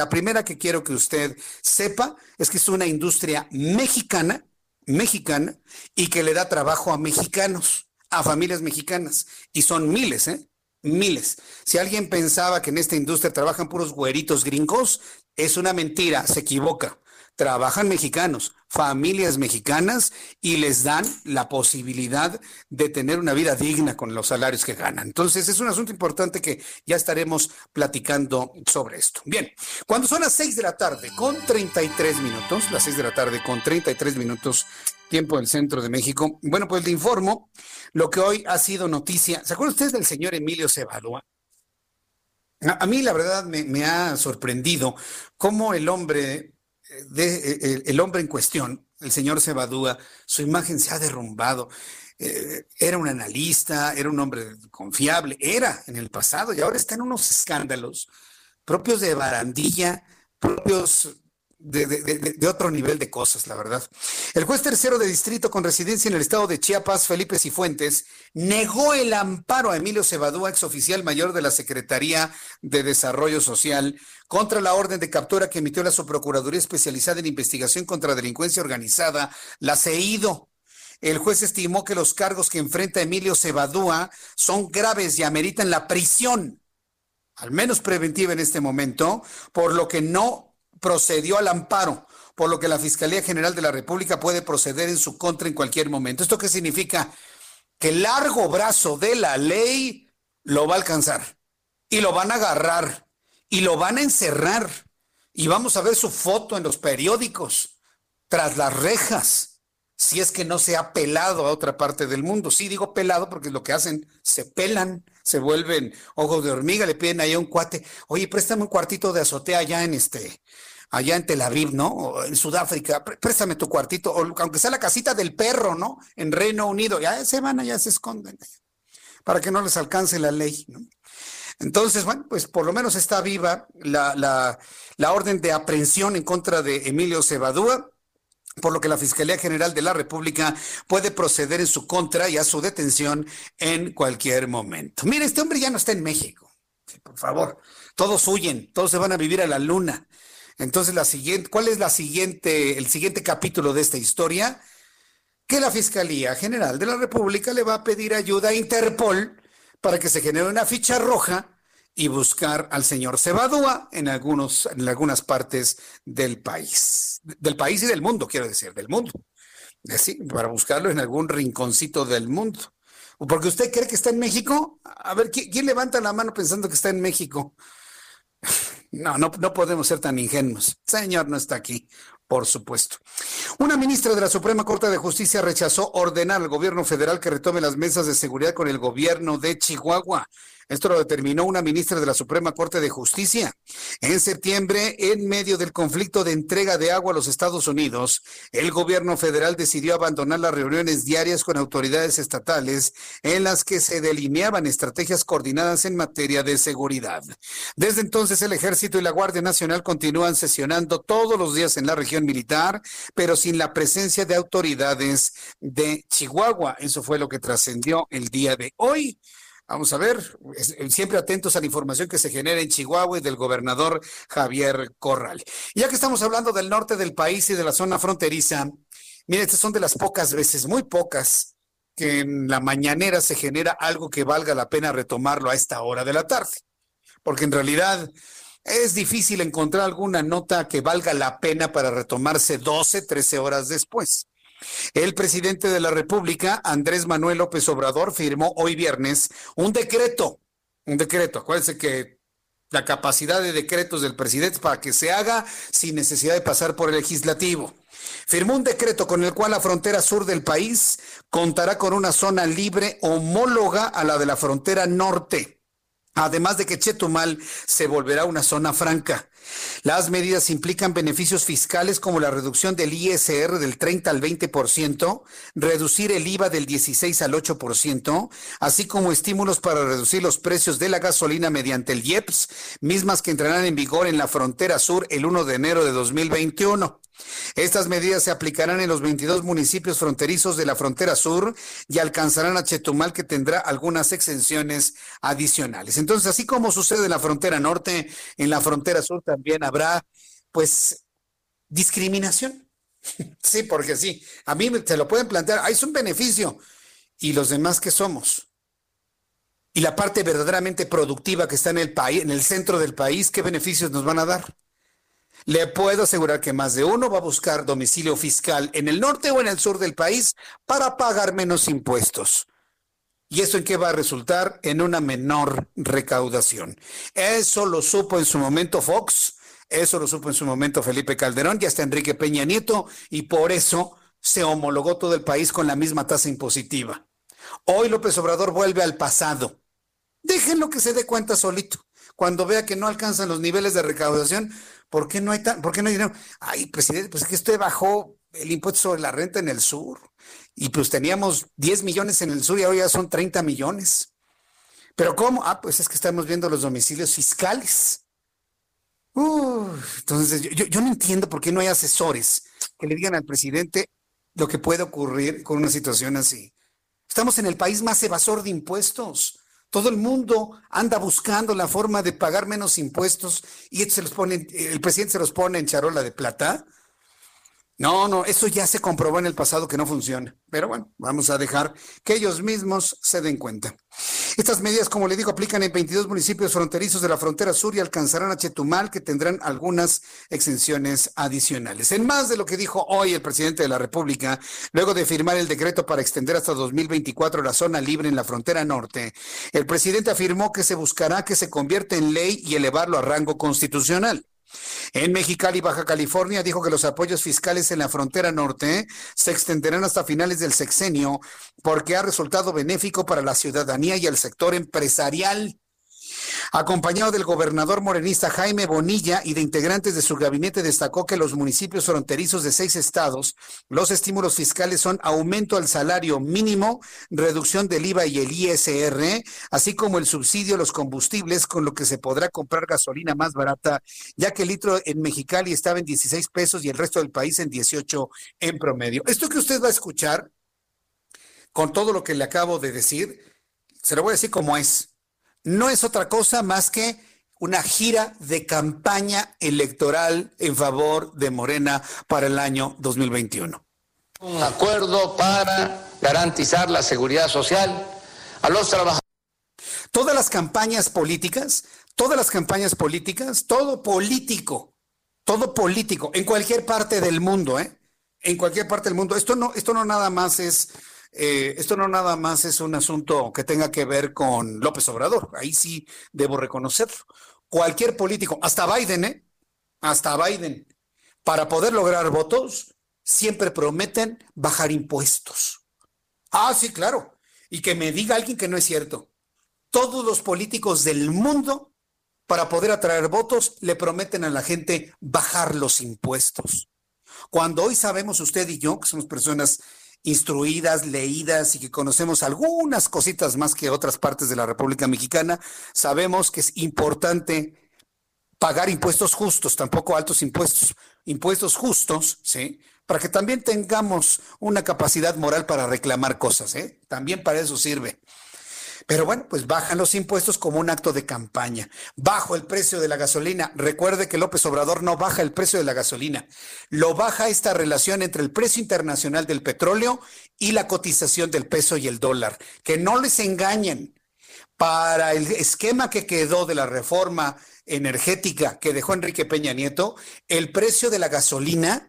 primera que quiero que usted sepa es que es una industria mexicana mexicana y que le da trabajo a mexicanos, a familias mexicanas. Y son miles, ¿eh? Miles. Si alguien pensaba que en esta industria trabajan puros güeritos gringos, es una mentira, se equivoca. Trabajan mexicanos, familias mexicanas, y les dan la posibilidad de tener una vida digna con los salarios que ganan. Entonces, es un asunto importante que ya estaremos platicando sobre esto. Bien, cuando son las 6:33 p.m, las 6:33 p.m, tiempo del centro de México, bueno, pues le informo lo que hoy ha sido noticia. ¿Se acuerdan ustedes del señor Emilio Cebadúa? A mí, la verdad, me ha sorprendido cómo el hombre en cuestión, el señor Cebadúa, su imagen se ha derrumbado. Era un analista, era un hombre confiable, era en el pasado, y ahora está en unos escándalos propios de barandilla, propios de otro nivel de cosas, la verdad. El juez tercero de distrito con residencia en el estado de Chiapas, Felipe Cifuentes, negó el amparo a Emilio Cebadúa, exoficial mayor de la Secretaría de Desarrollo Social, contra la orden de captura que emitió la Subprocuraduría Especializada en Investigación contra Delincuencia Organizada, la SEIDO. El juez estimó que los cargos que enfrenta Emilio Cebadúa son graves y ameritan la prisión, al menos preventiva en este momento, por lo que no procedió al amparo, por lo que la Fiscalía General de la República puede proceder en su contra en cualquier momento. ¿Esto qué significa? Que el largo brazo de la ley lo va a alcanzar y lo van a agarrar y lo van a encerrar y vamos a ver su foto en los periódicos, tras las rejas, si es que no se ha pelado a otra parte del mundo. Sí digo pelado porque es lo que hacen, se pelan. Se vuelven ojos de hormiga, le piden ahí a un cuate, oye, préstame un cuartito de azotea allá en Tel Aviv, ¿no? O en Sudáfrica, préstame tu cuartito, o aunque sea la casita del perro, ¿no? En Reino Unido, ya se van, allá se esconden, para que no les alcance la ley, ¿no? Entonces, bueno, pues por lo menos está viva la orden de aprehensión en contra de Emilio Cebadúa, por lo que la Fiscalía General de la República puede proceder en su contra y a su detención en cualquier momento. Mire, este hombre ya no está en México. Sí, por favor, todos huyen, todos se van a vivir a la luna. Entonces, ¿cuál es el siguiente capítulo de esta historia? Que la Fiscalía General de la República le va a pedir ayuda a Interpol para que se genere una ficha roja y buscar al señor Cebadúa en algunas partes del país y del mundo, quiero decir, del mundo. Sí, para buscarlo en algún rinconcito del mundo. Porque usted cree que está en México. A ver, ¿quién levanta la mano pensando que está en México? No podemos ser tan ingenuos. Señor, no está aquí. Por supuesto. Una ministra de la Suprema Corte de Justicia rechazó ordenar al gobierno federal que retome las mesas de seguridad con el gobierno de Chihuahua. Esto lo determinó una ministra de la Suprema Corte de Justicia. En septiembre, en medio del conflicto de entrega de agua a los Estados Unidos, el gobierno federal decidió abandonar las reuniones diarias con autoridades estatales en las que se delineaban estrategias coordinadas en materia de seguridad. Desde entonces, el Ejército y la Guardia Nacional continúan sesionando todos los días en la región militar, pero sin la presencia de autoridades de Chihuahua. Eso fue lo que trascendió el día de hoy. Vamos a ver, siempre atentos a la información que se genera en Chihuahua y del gobernador Javier Corral. Ya que estamos hablando del norte del país y de la zona fronteriza, miren, estas son de las pocas veces, muy pocas, que en la mañanera se genera algo que valga la pena retomarlo a esta hora de la tarde. Porque en realidad es difícil encontrar alguna nota que valga la pena para retomarse 12, 13 horas después. El presidente de la República, Andrés Manuel López Obrador, firmó hoy viernes un decreto, acuérdense que la capacidad de decretos del presidente para que se haga sin necesidad de pasar por el legislativo. Firmó un decreto con el cual la frontera sur del país contará con una zona libre homóloga a la de la frontera norte. Además de que Chetumal se volverá una zona franca. Las medidas implican beneficios fiscales como la reducción del ISR del 30 al 20%, reducir el IVA del 16 al 8%, así como estímulos para reducir los precios de la gasolina mediante el IEPS, mismas que entrarán en vigor en la frontera sur el 1 de enero de 2021. Estas medidas se aplicarán en los 22 municipios fronterizos de la frontera sur y alcanzarán a Chetumal, que tendrá algunas exenciones adicionales. Entonces, así como sucede en la frontera norte, en la frontera sur también habrá, pues, discriminación. Sí, porque sí. A mí se lo pueden plantear. Ah, es un beneficio. ¿Y los demás qué somos? Y la parte verdaderamente productiva que está en el país, en el centro del país, ¿qué beneficios nos van a dar? Le puedo asegurar que más de uno va a buscar domicilio fiscal en el norte o en el sur del país para pagar menos impuestos. ¿Y eso en qué va a resultar? En una menor recaudación. Eso lo supo en su momento Fox, eso lo supo en su momento Felipe Calderón y hasta Enrique Peña Nieto, y por eso se homologó todo el país con la misma tasa impositiva. Hoy López Obrador vuelve al pasado. Déjenlo que se dé cuenta solito. Cuando vea que no alcanzan los niveles de recaudación, ¿por qué no hay tan, por qué no hay dinero? Ay, presidente, pues es que usted bajó el impuesto sobre la renta en el sur y pues teníamos 10 millones en el sur y ahora ya son 30 millones. ¿Pero cómo? Ah, pues es que estamos viendo los domicilios fiscales. Entonces yo no entiendo por qué no hay asesores que le digan al presidente lo que puede ocurrir con una situación así. Estamos en el país más evasor de impuestos. Todo el mundo anda buscando la forma de pagar menos impuestos y se los pone, el presidente se los pone en charola de plata. No, eso ya se comprobó en el pasado que no funciona. Pero bueno, vamos a dejar que ellos mismos se den cuenta. Estas medidas, como le digo, aplican en 22 municipios fronterizos de la frontera sur y alcanzarán a Chetumal, que tendrán algunas exenciones adicionales. En más de lo que dijo hoy el presidente de la República, luego de firmar el decreto para extender hasta 2024 la zona libre en la frontera norte, el presidente afirmó que se buscará que se convierta en ley y elevarlo a rango constitucional. En Mexicali, Baja California, dijo que los apoyos fiscales en la frontera norte se extenderán hasta finales del sexenio porque ha resultado benéfico para la ciudadanía y el sector empresarial. Acompañado del gobernador morenista Jaime Bonilla y de integrantes de su gabinete, destacó que los municipios fronterizos de 6 estados, los estímulos fiscales son aumento al salario mínimo, reducción del IVA y el ISR, así como el subsidio a los combustibles, con lo que se podrá comprar gasolina más barata, ya que el litro en Mexicali estaba en 16 pesos y el resto del país en 18 en promedio. Esto que usted va a escuchar, con todo lo que le acabo de decir, se lo voy a decir como es. No es otra cosa más que una gira de campaña electoral en favor de Morena para el año 2021. Un acuerdo para garantizar la seguridad social a los trabajadores. Todas las campañas políticas, todo político, en cualquier parte del mundo, en cualquier parte del mundo. Esto no nada más es un asunto que tenga que ver con López Obrador, ahí sí debo reconocerlo. Cualquier político, hasta Biden, para poder lograr votos, siempre prometen bajar impuestos. Ah, sí, claro, y que me diga alguien que no es cierto. Todos los políticos del mundo, para poder atraer votos, le prometen a la gente bajar los impuestos. Cuando hoy sabemos usted y yo, que somos personas instruidas, leídas y que conocemos algunas cositas más que otras partes de la República Mexicana, sabemos que es importante pagar impuestos justos, tampoco altos impuestos justos, ¿sí? Para que también tengamos una capacidad moral para reclamar cosas, También para eso sirve. Pero bueno, pues bajan los impuestos como un acto de campaña. Bajo el precio de la gasolina. Recuerde que López Obrador no baja el precio de la gasolina. Lo baja esta relación entre el precio internacional del petróleo y la cotización del peso y el dólar. Que no les engañen. Para el esquema que quedó de la reforma energética que dejó Enrique Peña Nieto, el precio de la gasolina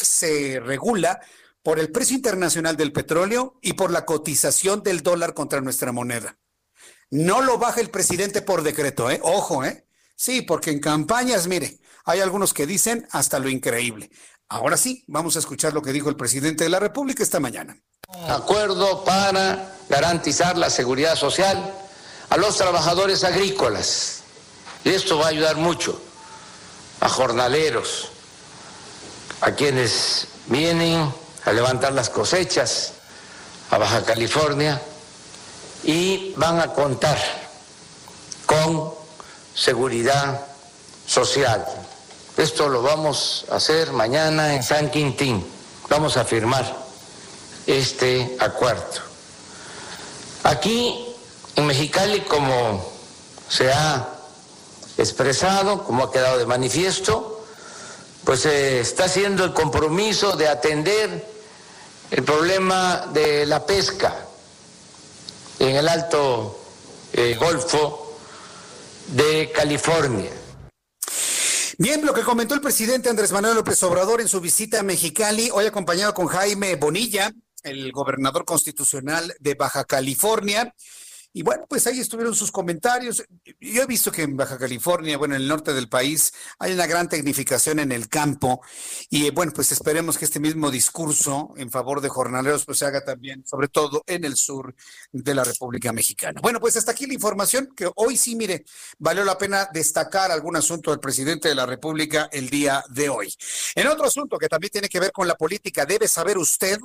se regula por el precio internacional del petróleo y por la cotización del dólar contra nuestra moneda. No lo baja el presidente por decreto, Ojo, Sí, porque en campañas, mire, hay algunos que dicen hasta lo increíble. Ahora sí, vamos a escuchar lo que dijo el presidente de la República esta mañana. Un acuerdo para garantizar la seguridad social a los trabajadores agrícolas. Y esto va a ayudar mucho a jornaleros, a quienes vienen a levantar las cosechas a Baja California y van a contar con seguridad social. Esto lo vamos a hacer mañana en San Quintín. Vamos a firmar este acuerdo. Aquí en Mexicali, como se ha expresado, como ha quedado de manifiesto, pues se está haciendo el compromiso de atender el problema de la pesca en el Alto Golfo de California. Bien, lo que comentó el presidente Andrés Manuel López Obrador en su visita a Mexicali, hoy acompañado con Jaime Bonilla, el gobernador constitucional de Baja California. Y bueno, pues ahí estuvieron sus comentarios. Yo he visto que en Baja California, bueno, en el norte del país, hay una gran tecnificación en el campo. Y bueno, pues esperemos que este mismo discurso en favor de jornaleros pues se haga también, sobre todo en el sur de la República Mexicana. Bueno, pues hasta aquí la información que hoy sí, mire, valió la pena destacar algún asunto del presidente de la República el día de hoy. En otro asunto que también tiene que ver con la política, debe saber usted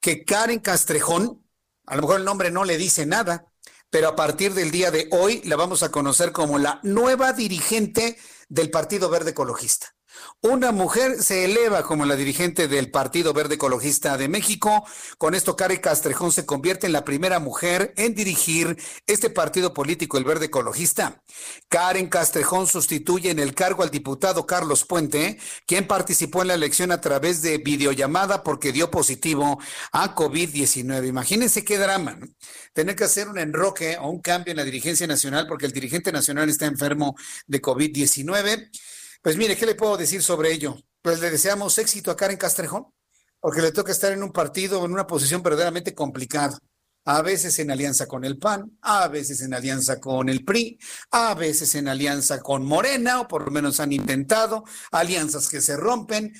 que Karen Castrejón, a lo mejor el nombre no le dice nada, pero a partir del día de hoy la vamos a conocer como la nueva dirigente del Partido Verde Ecologista. Una mujer se eleva como la dirigente del Partido Verde Ecologista de México. Con esto, Karen Castrejón se convierte en la primera mujer en dirigir este partido político, el Verde Ecologista. Karen Castrejón sustituye en el cargo al diputado Carlos Puente, quien participó en la elección a través de videollamada porque dio positivo a COVID-19. Imagínense qué drama, ¿no? Tener que hacer un enroque o un cambio en la dirigencia nacional porque el dirigente nacional está enfermo de COVID-19. Pues mire, ¿qué le puedo decir sobre ello? Pues le deseamos éxito a Karen Castrejón, porque le toca estar en un partido, en una posición verdaderamente complicada. A veces en alianza con el PAN, a veces en alianza con el PRI, a veces en alianza con Morena, o por lo menos han intentado, alianzas que se rompen.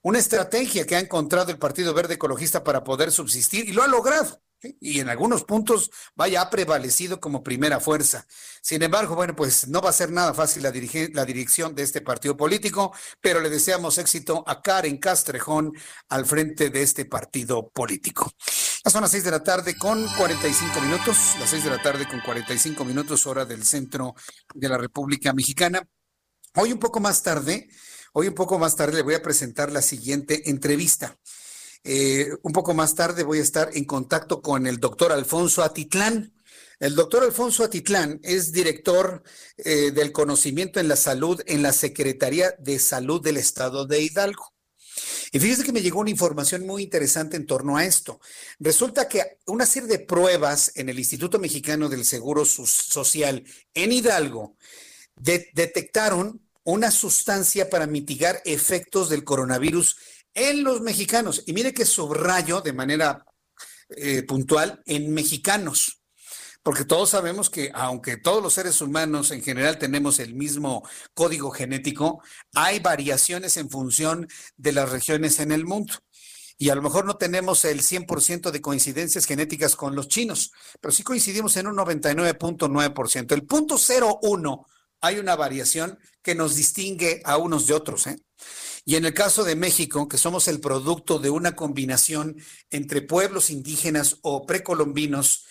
Una estrategia que ha encontrado el Partido Verde Ecologista para poder subsistir, y lo ha logrado. ¿Sí? Y en algunos puntos, vaya, ha prevalecido como primera fuerza. Sin embargo, bueno, pues no va a ser nada fácil la dirección de este partido político, pero le deseamos éxito a Karen Castrejón al frente de este partido político. Ya son las 6:45 p.m, hora del centro de la República Mexicana. Hoy un poco más tarde le voy a presentar la siguiente entrevista. Un poco más tarde voy a estar en contacto con el doctor Alfonso Atitlán. El doctor Alfonso Atitlán es director del conocimiento en la salud en la Secretaría de Salud del Estado de Hidalgo. Y fíjese que me llegó una información muy interesante en torno a esto. Resulta que una serie de pruebas en el Instituto Mexicano del Seguro Social en Hidalgo detectaron una sustancia para mitigar efectos del coronavirus en los mexicanos. Y mire que subrayo de manera puntual en mexicanos, porque todos sabemos que aunque todos los seres humanos en general tenemos el mismo código genético, hay variaciones en función de las regiones en el mundo. Y a lo mejor no tenemos el 100% de coincidencias genéticas con los chinos, pero sí coincidimos en un 99.9%. El 0.01% hay una variación que nos distingue a unos de otros, ¿eh? Y en el caso de México, que somos el producto de una combinación entre pueblos indígenas o precolombinos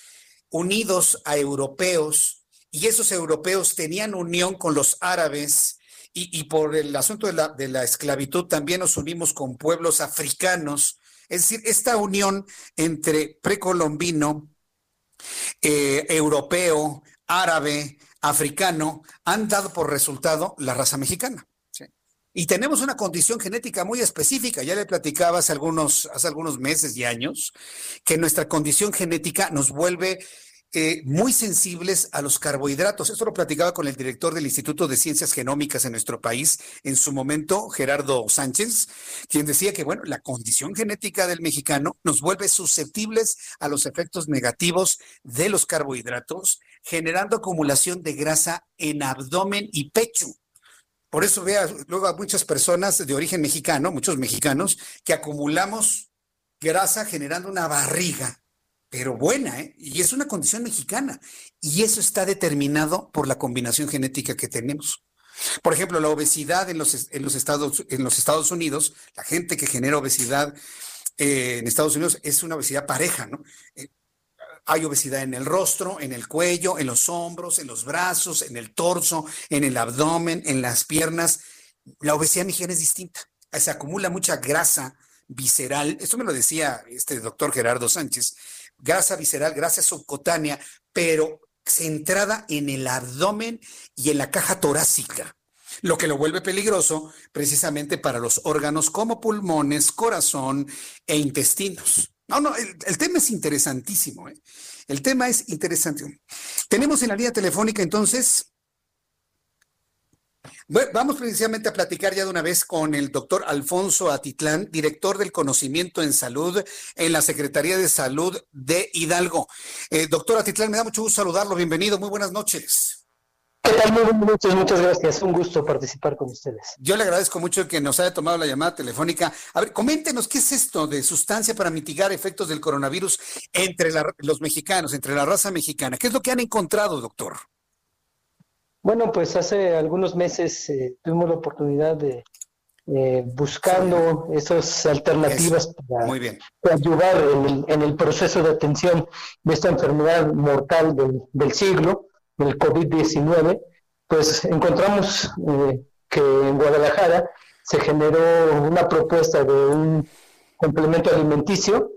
unidos a europeos, y esos europeos tenían unión con los árabes, y por el asunto de la esclavitud también nos unimos con pueblos africanos. Es decir, esta unión entre precolombino, europeo, árabe, africano, han dado por resultado la raza mexicana. Y tenemos una condición genética muy específica. Ya le platicaba hace algunos meses y años que nuestra condición genética nos vuelve muy sensibles a los carbohidratos. Esto lo platicaba con el director del Instituto de Ciencias Genómicas en nuestro país en su momento, Gerardo Sánchez, quien decía que, bueno, la condición genética del mexicano nos vuelve susceptibles a los efectos negativos de los carbohidratos, generando acumulación de grasa en abdomen y pecho. Por eso vea luego a muchas personas de origen mexicano, muchos mexicanos, que acumulamos grasa generando una barriga, pero buena, ¿eh? Y es una condición mexicana. Y eso está determinado por la combinación genética que tenemos. Por ejemplo, la obesidad en los Estados Unidos, la gente que genera obesidad en Estados Unidos es una obesidad pareja, ¿no? Hay obesidad en el rostro, en el cuello, en los hombros, en los brazos, en el torso, en el abdomen, en las piernas. La obesidad mexicana es distinta. Se acumula mucha grasa visceral. Esto me lo decía este doctor Gerardo Sánchez. Grasa visceral, grasa subcutánea, pero centrada en el abdomen y en la caja torácica. lo que lo vuelve peligroso precisamente para los órganos como pulmones, corazón e intestinos. El tema es interesantísimo, ¿eh? El tema es interesantísimo. Tenemos en la línea telefónica entonces, bueno, vamos precisamente a platicar ya de una vez con el doctor Alfonso Atitlán, director del Conocimiento en Salud en la Secretaría de Salud de Hidalgo. Doctor Atitlán, me da mucho gusto saludarlo, bienvenido, muy buenas noches. ¿Qué tal? Muy buenas noches, muchas gracias. Un gusto participar con ustedes. Yo le agradezco mucho que nos haya tomado la llamada telefónica. A ver, coméntenos, ¿qué es esto de sustancia para mitigar efectos del coronavirus entre los mexicanos, entre la raza mexicana? ¿Qué es lo que han encontrado, doctor? Bueno, pues hace algunos meses tuvimos la oportunidad de buscando esas alternativas para ayudar en el proceso de atención de esta enfermedad mortal del siglo, el COVID-19, pues encontramos que en Guadalajara se generó una propuesta de un complemento alimenticio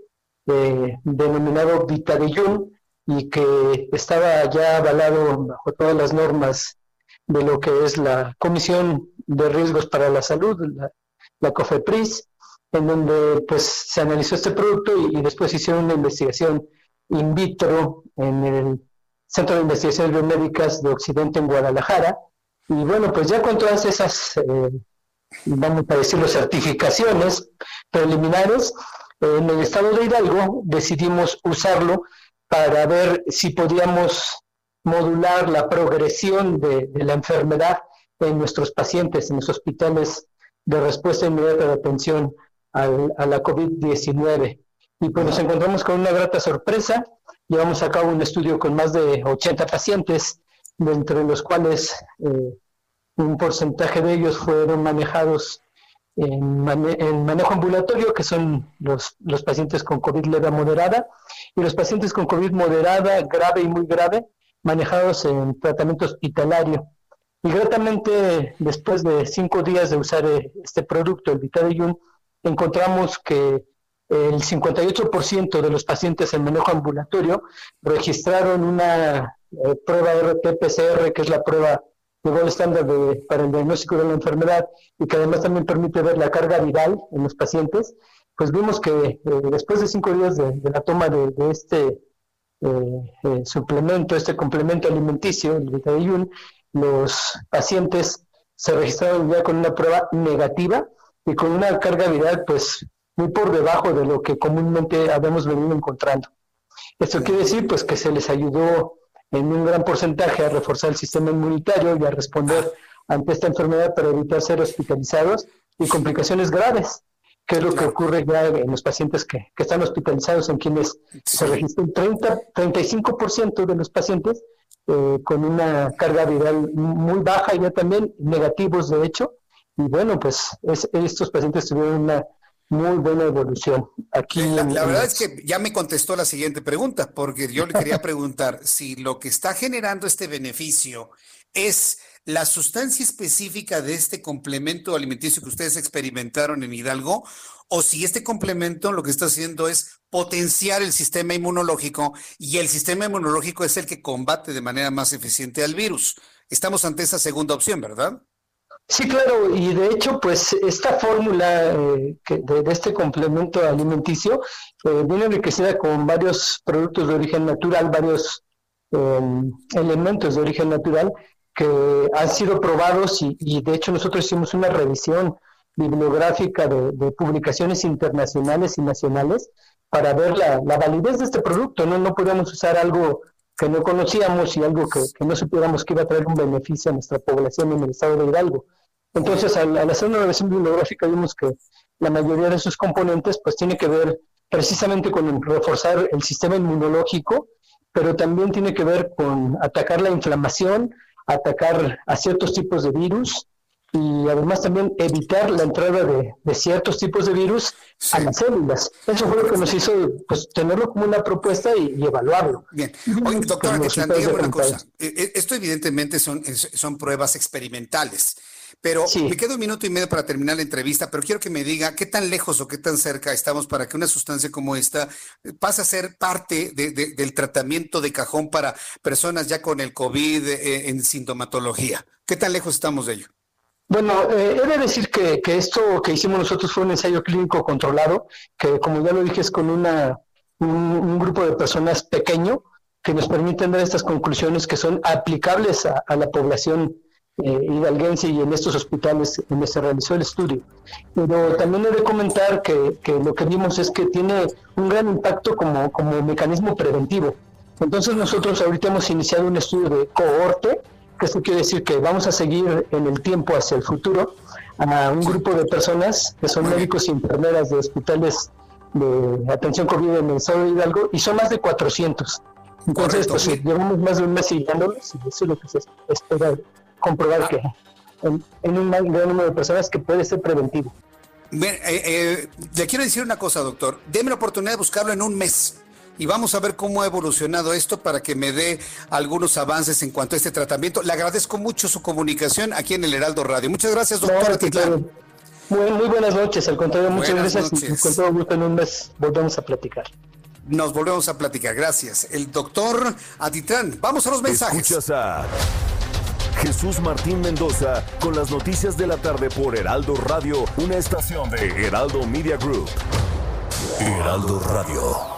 denominado Vitadejun y que estaba ya avalado bajo todas las normas de lo que es la Comisión de Riesgos para la Salud, la COFEPRIS, en donde pues se analizó este producto y después hicieron una investigación in vitro en el Centro de Investigaciones Biomédicas de Occidente en Guadalajara, y bueno, pues ya con todas esas, vamos a decirlo, certificaciones preliminares, en el estado de Hidalgo decidimos usarlo para ver si podíamos modular la progresión de la enfermedad en nuestros pacientes, en los hospitales de respuesta inmediata de atención a la COVID-19. Y pues nos encontramos con una grata sorpresa. Llevamos a cabo un estudio con más de 80 pacientes, de entre los cuales un porcentaje de ellos fueron manejados en manejo ambulatorio, que son los pacientes con COVID leve a moderada, y los pacientes con COVID moderada, grave y muy grave, manejados en tratamiento hospitalario. Y gratamente, después de 5 días de usar este producto, el Vitadejun, encontramos que el 58% de los pacientes en manejo ambulatorio registraron una prueba RT-PCR, que es la prueba de gold estándar para el diagnóstico de la enfermedad y que además también permite ver la carga viral en los pacientes. Pues vimos que después de 5 días de la toma de este suplemento, este complemento alimenticio, el Vitadejun, los pacientes se registraron ya con una prueba negativa y con una carga viral, pues, muy por debajo de lo que comúnmente habíamos venido encontrando. Esto quiere decir pues que se les ayudó en un gran porcentaje a reforzar el sistema inmunitario y a responder ante esta enfermedad para evitar ser hospitalizados y complicaciones graves, que es lo que ocurre ya en los pacientes que están hospitalizados, en quienes se registran 35% de los pacientes con una carga viral muy baja, ya también negativos de hecho, y bueno, pues estos pacientes tuvieron una muy buena evolución. Aquí la verdad es que ya me contestó la siguiente pregunta, porque yo le quería preguntar si lo que está generando este beneficio es la sustancia específica de este complemento alimenticio que ustedes experimentaron en Hidalgo, o si este complemento lo que está haciendo es potenciar el sistema inmunológico, y el sistema inmunológico es el que combate de manera más eficiente al virus. Estamos ante esa segunda opción, ¿verdad? Sí, claro, y de hecho, pues esta fórmula de este complemento alimenticio viene enriquecida con varios productos de origen natural, varios elementos de origen natural que han sido probados y de hecho nosotros hicimos una revisión bibliográfica de publicaciones internacionales y nacionales para ver la validez de este producto. No podíamos usar algo que no conocíamos y algo que no supiéramos que iba a traer un beneficio a nuestra población en el estado de Hidalgo. Entonces, al hacer una revisión bibliográfica vimos que la mayoría de sus componentes pues tiene que ver precisamente con reforzar el sistema inmunológico, pero también tiene que ver con atacar la inflamación, atacar a ciertos tipos de virus y además también evitar la entrada de ciertos tipos de virus a las células. Eso fue lo que nos hizo pues tenerlo como una propuesta y evaluarlo. Bien. Oye, doctora, dígame una cosa. Esto evidentemente son pruebas experimentales, pero me queda 1 minuto y medio para terminar la entrevista, pero quiero que me diga qué tan lejos o qué tan cerca estamos para que una sustancia como esta pase a ser parte del tratamiento de cajón para personas ya con el COVID en sintomatología. ¿Qué tan lejos estamos de ello? Bueno, he de decir que esto que hicimos nosotros fue un ensayo clínico controlado, que como ya lo dije es con un grupo de personas pequeño, que nos permiten dar estas conclusiones que son aplicables a la población hidalguense y en estos hospitales donde se realizó el estudio. Pero también he de comentar que lo que vimos es que tiene un gran impacto como mecanismo preventivo. Entonces nosotros ahorita hemos iniciado un estudio de cohorte, que eso quiere decir que vamos a seguir en el tiempo hacia el futuro a un grupo de personas que son médicos y enfermeras de hospitales de atención COVID en el estado de Hidalgo, y son más de 400. Entonces, pues, sí, llevamos más de un mes siguiéndolos, y eso es lo que se espera comprobar, que en un gran número de personas que puede ser preventivo. Bien, le quiero decir una cosa, doctor. Deme la oportunidad de buscarlo en un mes. Y vamos a ver cómo ha evolucionado esto para que me dé algunos avances en cuanto a este tratamiento. Le agradezco mucho su comunicación aquí en el Heraldo Radio. Muchas gracias, doctor Atitlán. Muy buenas noches, al contrario, muchas gracias. Con todo gusto, en un mes volvemos a platicar. Nos volvemos a platicar, gracias. El doctor Atitlán, vamos a los mensajes. Escuchas a Jesús Martín Mendoza con las noticias de la tarde por Heraldo Radio, una estación de Heraldo Media Group. Heraldo Radio.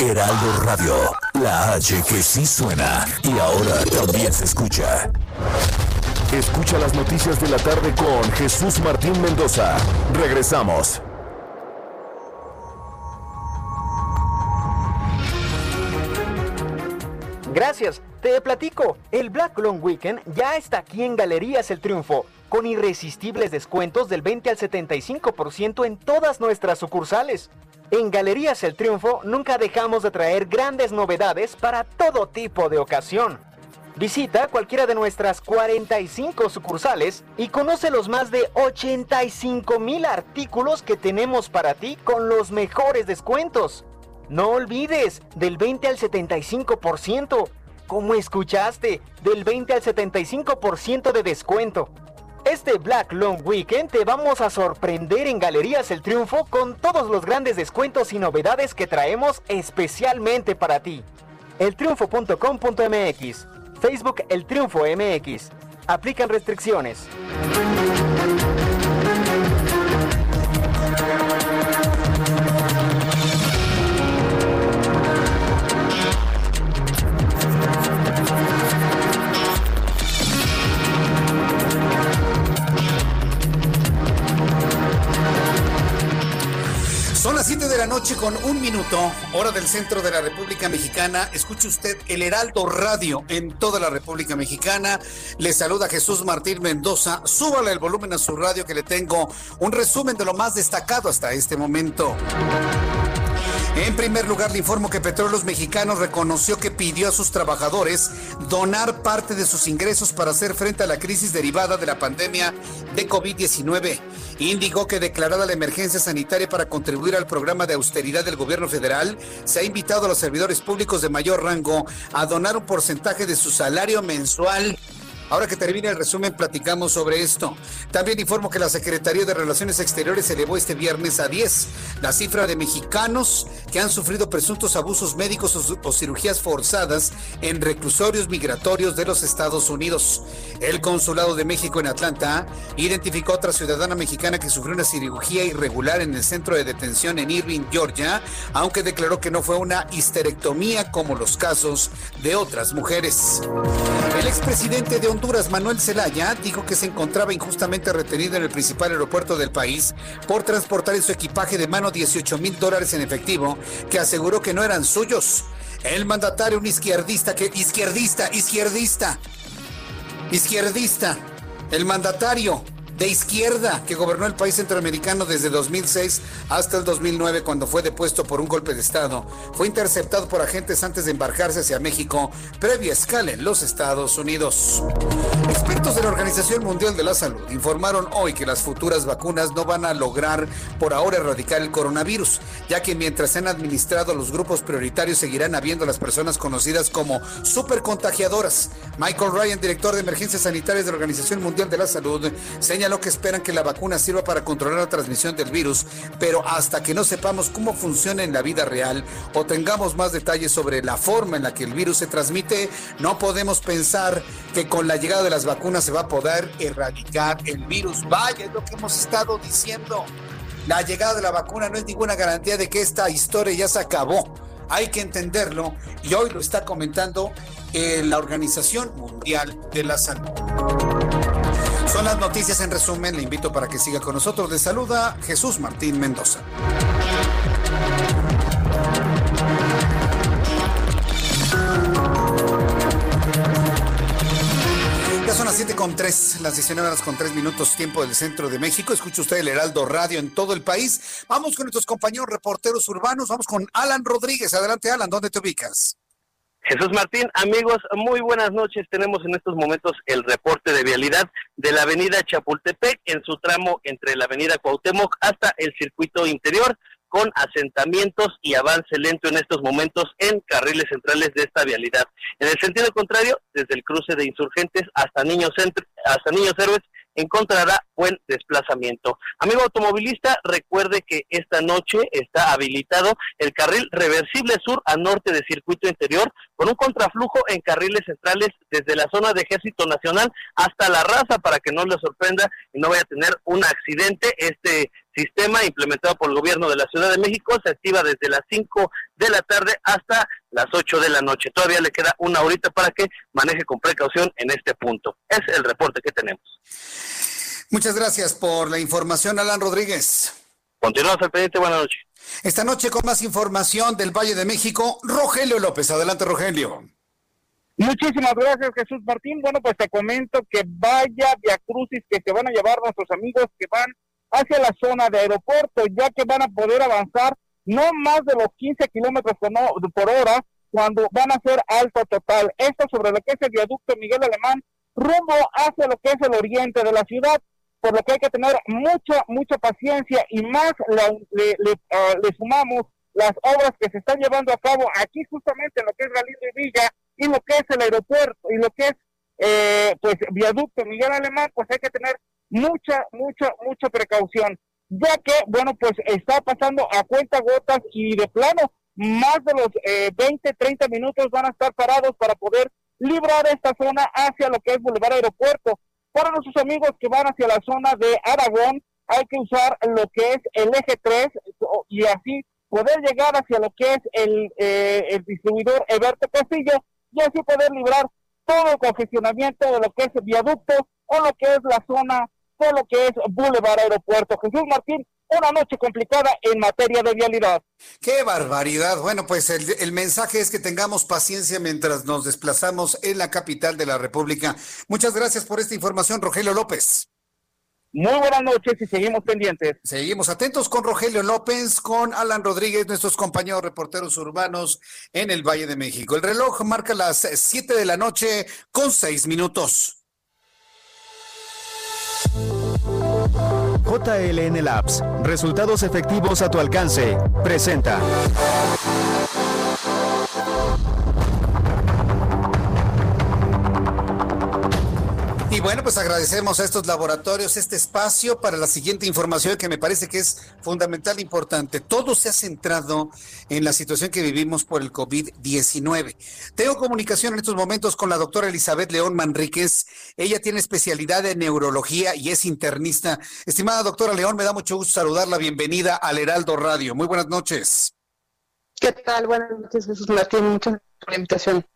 Heraldo Radio, la H que sí suena y ahora también se escucha. Escucha las noticias de la tarde con Jesús Martín Mendoza. Regresamos. Gracias, te platico. El Black Long Weekend ya está aquí en Galerías El Triunfo, con irresistibles descuentos del 20 al 75% en todas nuestras sucursales. En Galerías El Triunfo nunca dejamos de traer grandes novedades para todo tipo de ocasión. Visita cualquiera de nuestras 45 sucursales y conoce los más de 85,000 artículos que tenemos para ti con los mejores descuentos. No olvides, del 20 al 75%. Como escuchaste, del 20 al 75% de descuento. Este Black Long Weekend te vamos a sorprender en Galerías El Triunfo con todos los grandes descuentos y novedades que traemos especialmente para ti. eltriunfo.com.mx, Facebook El Triunfo MX. Aplican restricciones. Son las 7 de la noche con 1 minuto, hora del centro de la República Mexicana. Escuche usted el Heraldo Radio en toda la República Mexicana. Le saluda Jesús Martín Mendoza. Súbale el volumen a su radio que le tengo un resumen de lo más destacado hasta este momento. En primer lugar, le informo que Petróleos Mexicanos reconoció que pidió a sus trabajadores donar parte de sus ingresos para hacer frente a la crisis derivada de la pandemia de COVID-19. Indicó que, declarada la emergencia sanitaria para contribuir al programa de austeridad del gobierno federal, se ha invitado a los servidores públicos de mayor rango a donar un porcentaje de su salario mensual. Ahora que termine el resumen, platicamos sobre esto. También informo que la Secretaría de Relaciones Exteriores elevó este viernes a 10 la cifra de mexicanos que han sufrido presuntos abusos médicos o cirugías forzadas en reclusorios migratorios de los Estados Unidos. El Consulado de México en Atlanta identificó a otra ciudadana mexicana que sufrió una cirugía irregular en el centro de detención en Irving, Georgia, aunque declaró que no fue una histerectomía como los casos de otras mujeres. El expresidente de Honduras, Manuel Zelaya, dijo que se encontraba injustamente retenido en el principal aeropuerto del país por transportar en su equipaje de mano $18,000 en efectivo que aseguró que no eran suyos. El mandatario, un izquierdista, el mandatario de izquierda que gobernó el país centroamericano desde 2006 hasta el 2009, cuando fue depuesto por un golpe de Estado, fue interceptado por agentes antes de embarcarse hacia México, previa escala en los Estados Unidos. Expertos de la Organización Mundial de la Salud informaron hoy que las futuras vacunas no van a lograr por ahora erradicar el coronavirus, ya que mientras sean administrados los grupos prioritarios seguirán habiendo las personas conocidas como supercontagiadoras. Michael Ryan, director de Emergencias Sanitarias de la Organización Mundial de la Salud, señaló señaló que esperan que la vacuna sirva para controlar la transmisión del virus, pero hasta que no sepamos cómo funciona en la vida real o tengamos más detalles sobre la forma en la que el virus se transmite, no podemos pensar que con la llegada de las vacunas se va a poder erradicar el virus. Vaya, es lo que hemos estado diciendo. La llegada de la vacuna no es ninguna garantía de que esta historia ya se acabó. Hay que entenderlo, y hoy lo está comentando la Organización Mundial de la Salud. Son las noticias en resumen. Le invito para que siga con nosotros. Le saluda Jesús Martín Mendoza. Ya son las 7:03, las 19:03, tiempo del centro de México. Escucha usted el Heraldo Radio en todo el país. Vamos con nuestros compañeros reporteros urbanos. Vamos con Alan Rodríguez. Adelante, Alan, ¿dónde te ubicas? Jesús Martín, amigos, muy buenas noches. Tenemos en estos momentos el reporte de vialidad de la avenida Chapultepec en su tramo entre la avenida Cuauhtémoc hasta el circuito interior, con asentamientos y avance lento en estos momentos en carriles centrales de esta vialidad. En el sentido contrario, desde el cruce de Insurgentes hasta Niños Héroes, encontrará buen desplazamiento. Amigo automovilista, recuerde que esta noche está habilitado el carril reversible sur a norte de circuito interior, con un contraflujo en carriles centrales desde la zona de Ejército Nacional hasta La Raza, para que no le sorprenda y no vaya a tener un accidente. Este sistema implementado por el gobierno de la Ciudad de México se activa desde las 5 de la tarde hasta las 8 de la noche. Todavía le queda una horita para que maneje con precaución en este punto. Es el reporte que tenemos. Muchas gracias por la información, Alan Rodríguez. Continuamos al pendiente, buenas noches. Esta noche con más información del Valle de México, Rogelio López. Adelante, Rogelio. Muchísimas gracias, Jesús Martín. Bueno, pues te comento que vaya viacrucis que se van a llevar nuestros amigos que van hacia la zona de aeropuerto, ya que van a poder avanzar no más de los 15 kilómetros por hora cuando van a hacer alto total. Esto sobre lo que es el viaducto Miguel Alemán, rumbo hacia lo que es el oriente de la ciudad, por lo que hay que tener mucha paciencia, y más le sumamos las obras que se están llevando a cabo aquí justamente en lo que es Galindo y Villa, y lo que es el aeropuerto, y lo que es pues viaducto Miguel Alemán. Pues hay que tener mucha precaución, ya que, bueno, pues está pasando a cuentagotas, y de plano, más de los 20, 30 minutos van a estar parados para poder librar esta zona hacia lo que es Boulevard Aeropuerto. Para nuestros amigos que van hacia la zona de Aragón, hay que usar lo que es el eje 3 y así poder llegar hacia lo que es el distribuidor Eberto Castillo, y así poder librar todo el congestionamiento de lo que es el viaducto o lo que es la zona, todo lo que es Boulevard Aeropuerto. Jesús Martín, una noche complicada en materia de vialidad. ¡Qué barbaridad! Bueno, pues el mensaje es que tengamos paciencia mientras nos desplazamos en la capital de la República. Muchas gracias por esta información, Rogelio López. Muy buenas noches y seguimos pendientes. Seguimos atentos con Rogelio López, con Alan Rodríguez, nuestros compañeros reporteros urbanos en el Valle de México. El reloj marca las 7 de la noche con 6 minutos. JLN Labs, resultados efectivos a tu alcance, presenta. Y bueno, pues agradecemos a estos laboratorios este espacio para la siguiente información, que me parece que es fundamental e importante. Todo se ha centrado en la situación que vivimos por el COVID-19. Tengo comunicación en estos momentos con la doctora Elizabeth León Manríquez. Ella tiene especialidad en neurología y es internista. Estimada doctora León, me da mucho gusto saludarla. Bienvenida al Heraldo Radio. Muy buenas noches. ¿Qué tal? Buenas noches, Jesús Martín. Muchas gracias por la invitación.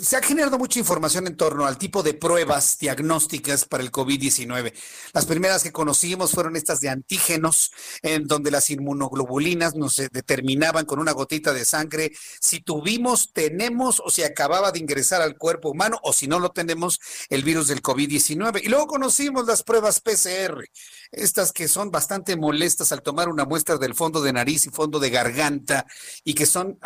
Se ha generado mucha información en torno al tipo de pruebas diagnósticas para el COVID-19. Las primeras que conocimos fueron estas de antígenos, en donde las inmunoglobulinas nos determinaban con una gotita de sangre si tuvimos, tenemos o si acababa de ingresar al cuerpo humano, o si no lo tenemos, el virus del COVID-19. Y luego conocimos las pruebas PCR, estas que son bastante molestas al tomar una muestra del fondo de nariz y fondo de garganta, y que son,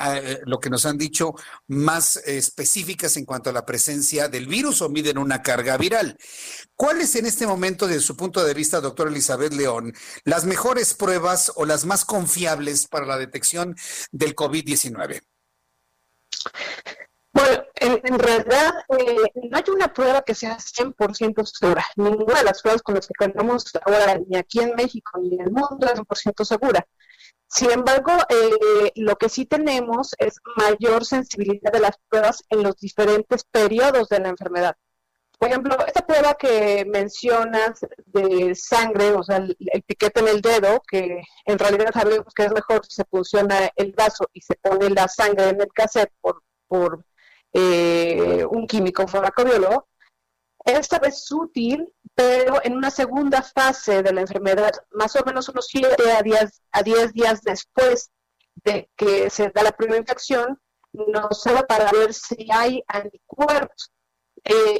lo que nos han dicho, más específicas en cuanto a la presencia del virus o miden una carga viral. ¿Cuál es en este momento, desde su punto de vista, doctora Elizabeth León, las mejores pruebas o las más confiables para la detección del COVID-19? Bueno, en realidad no hay una prueba que sea 100% segura. Ninguna de las pruebas con las que contamos ahora, ni aquí en México ni en el mundo, es 100% segura. Sin embargo, lo que sí tenemos es mayor sensibilidad de las pruebas en los diferentes periodos de la enfermedad. Por ejemplo, esta prueba que mencionas de sangre, o sea, el piquete en el dedo, que en realidad sabemos que es mejor si se funciona el vaso y se pone la sangre en el cassette por un químico farmacobiólogo. Esta vez es útil, pero en una segunda fase de la enfermedad, más o menos unos 7 a 10 días después de que se da la primera infección, nos sirve para ver si hay anticuerpos.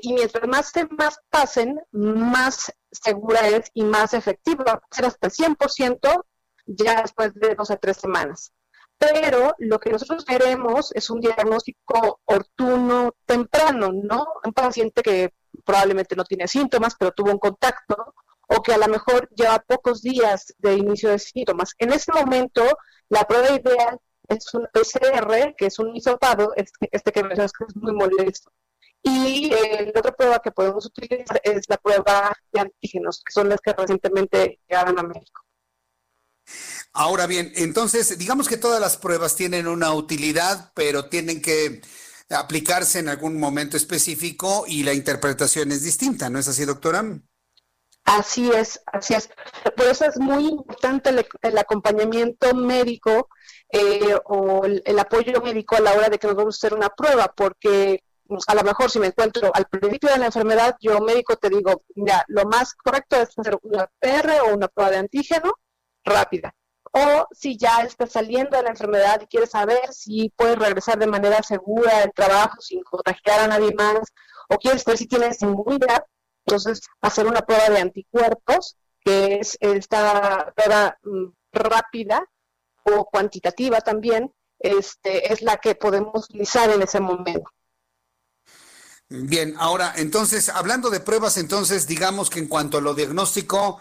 Y mientras más temas pasen, más segura es y más efectiva. Va a ser hasta el 100% ya después de 2 a 3 semanas. Pero lo que nosotros queremos es un diagnóstico oportuno temprano, ¿no? Un paciente que probablemente no tiene síntomas, pero tuvo un contacto, o que a lo mejor lleva pocos días de inicio de síntomas. En ese momento, la prueba ideal es un PCR, que es un hisopado, este que mencionas que es muy molesto. Y la otra prueba que podemos utilizar es la prueba de antígenos, que son las que recientemente llegaron a México. Ahora bien, entonces, digamos que todas las pruebas tienen una utilidad, pero tienen que aplicarse en algún momento específico y la interpretación es distinta, ¿no es así, doctora? Así es, así es. Por eso es muy importante el acompañamiento médico o el apoyo médico a la hora de que nos vamos a hacer una prueba, porque a lo mejor si me encuentro al principio de la enfermedad, yo médico te digo, mira, lo más correcto es hacer una PCR o una prueba de antígeno rápida. O si ya estás saliendo de la enfermedad y quieres saber si puedes regresar de manera segura al trabajo sin contagiar a nadie más, o quieres ver si tienes inmunidad, entonces hacer una prueba de anticuerpos, que es esta prueba rápida o cuantitativa también, es la que podemos utilizar en ese momento. Bien, ahora, entonces, hablando de pruebas, entonces, digamos que en cuanto a lo diagnóstico,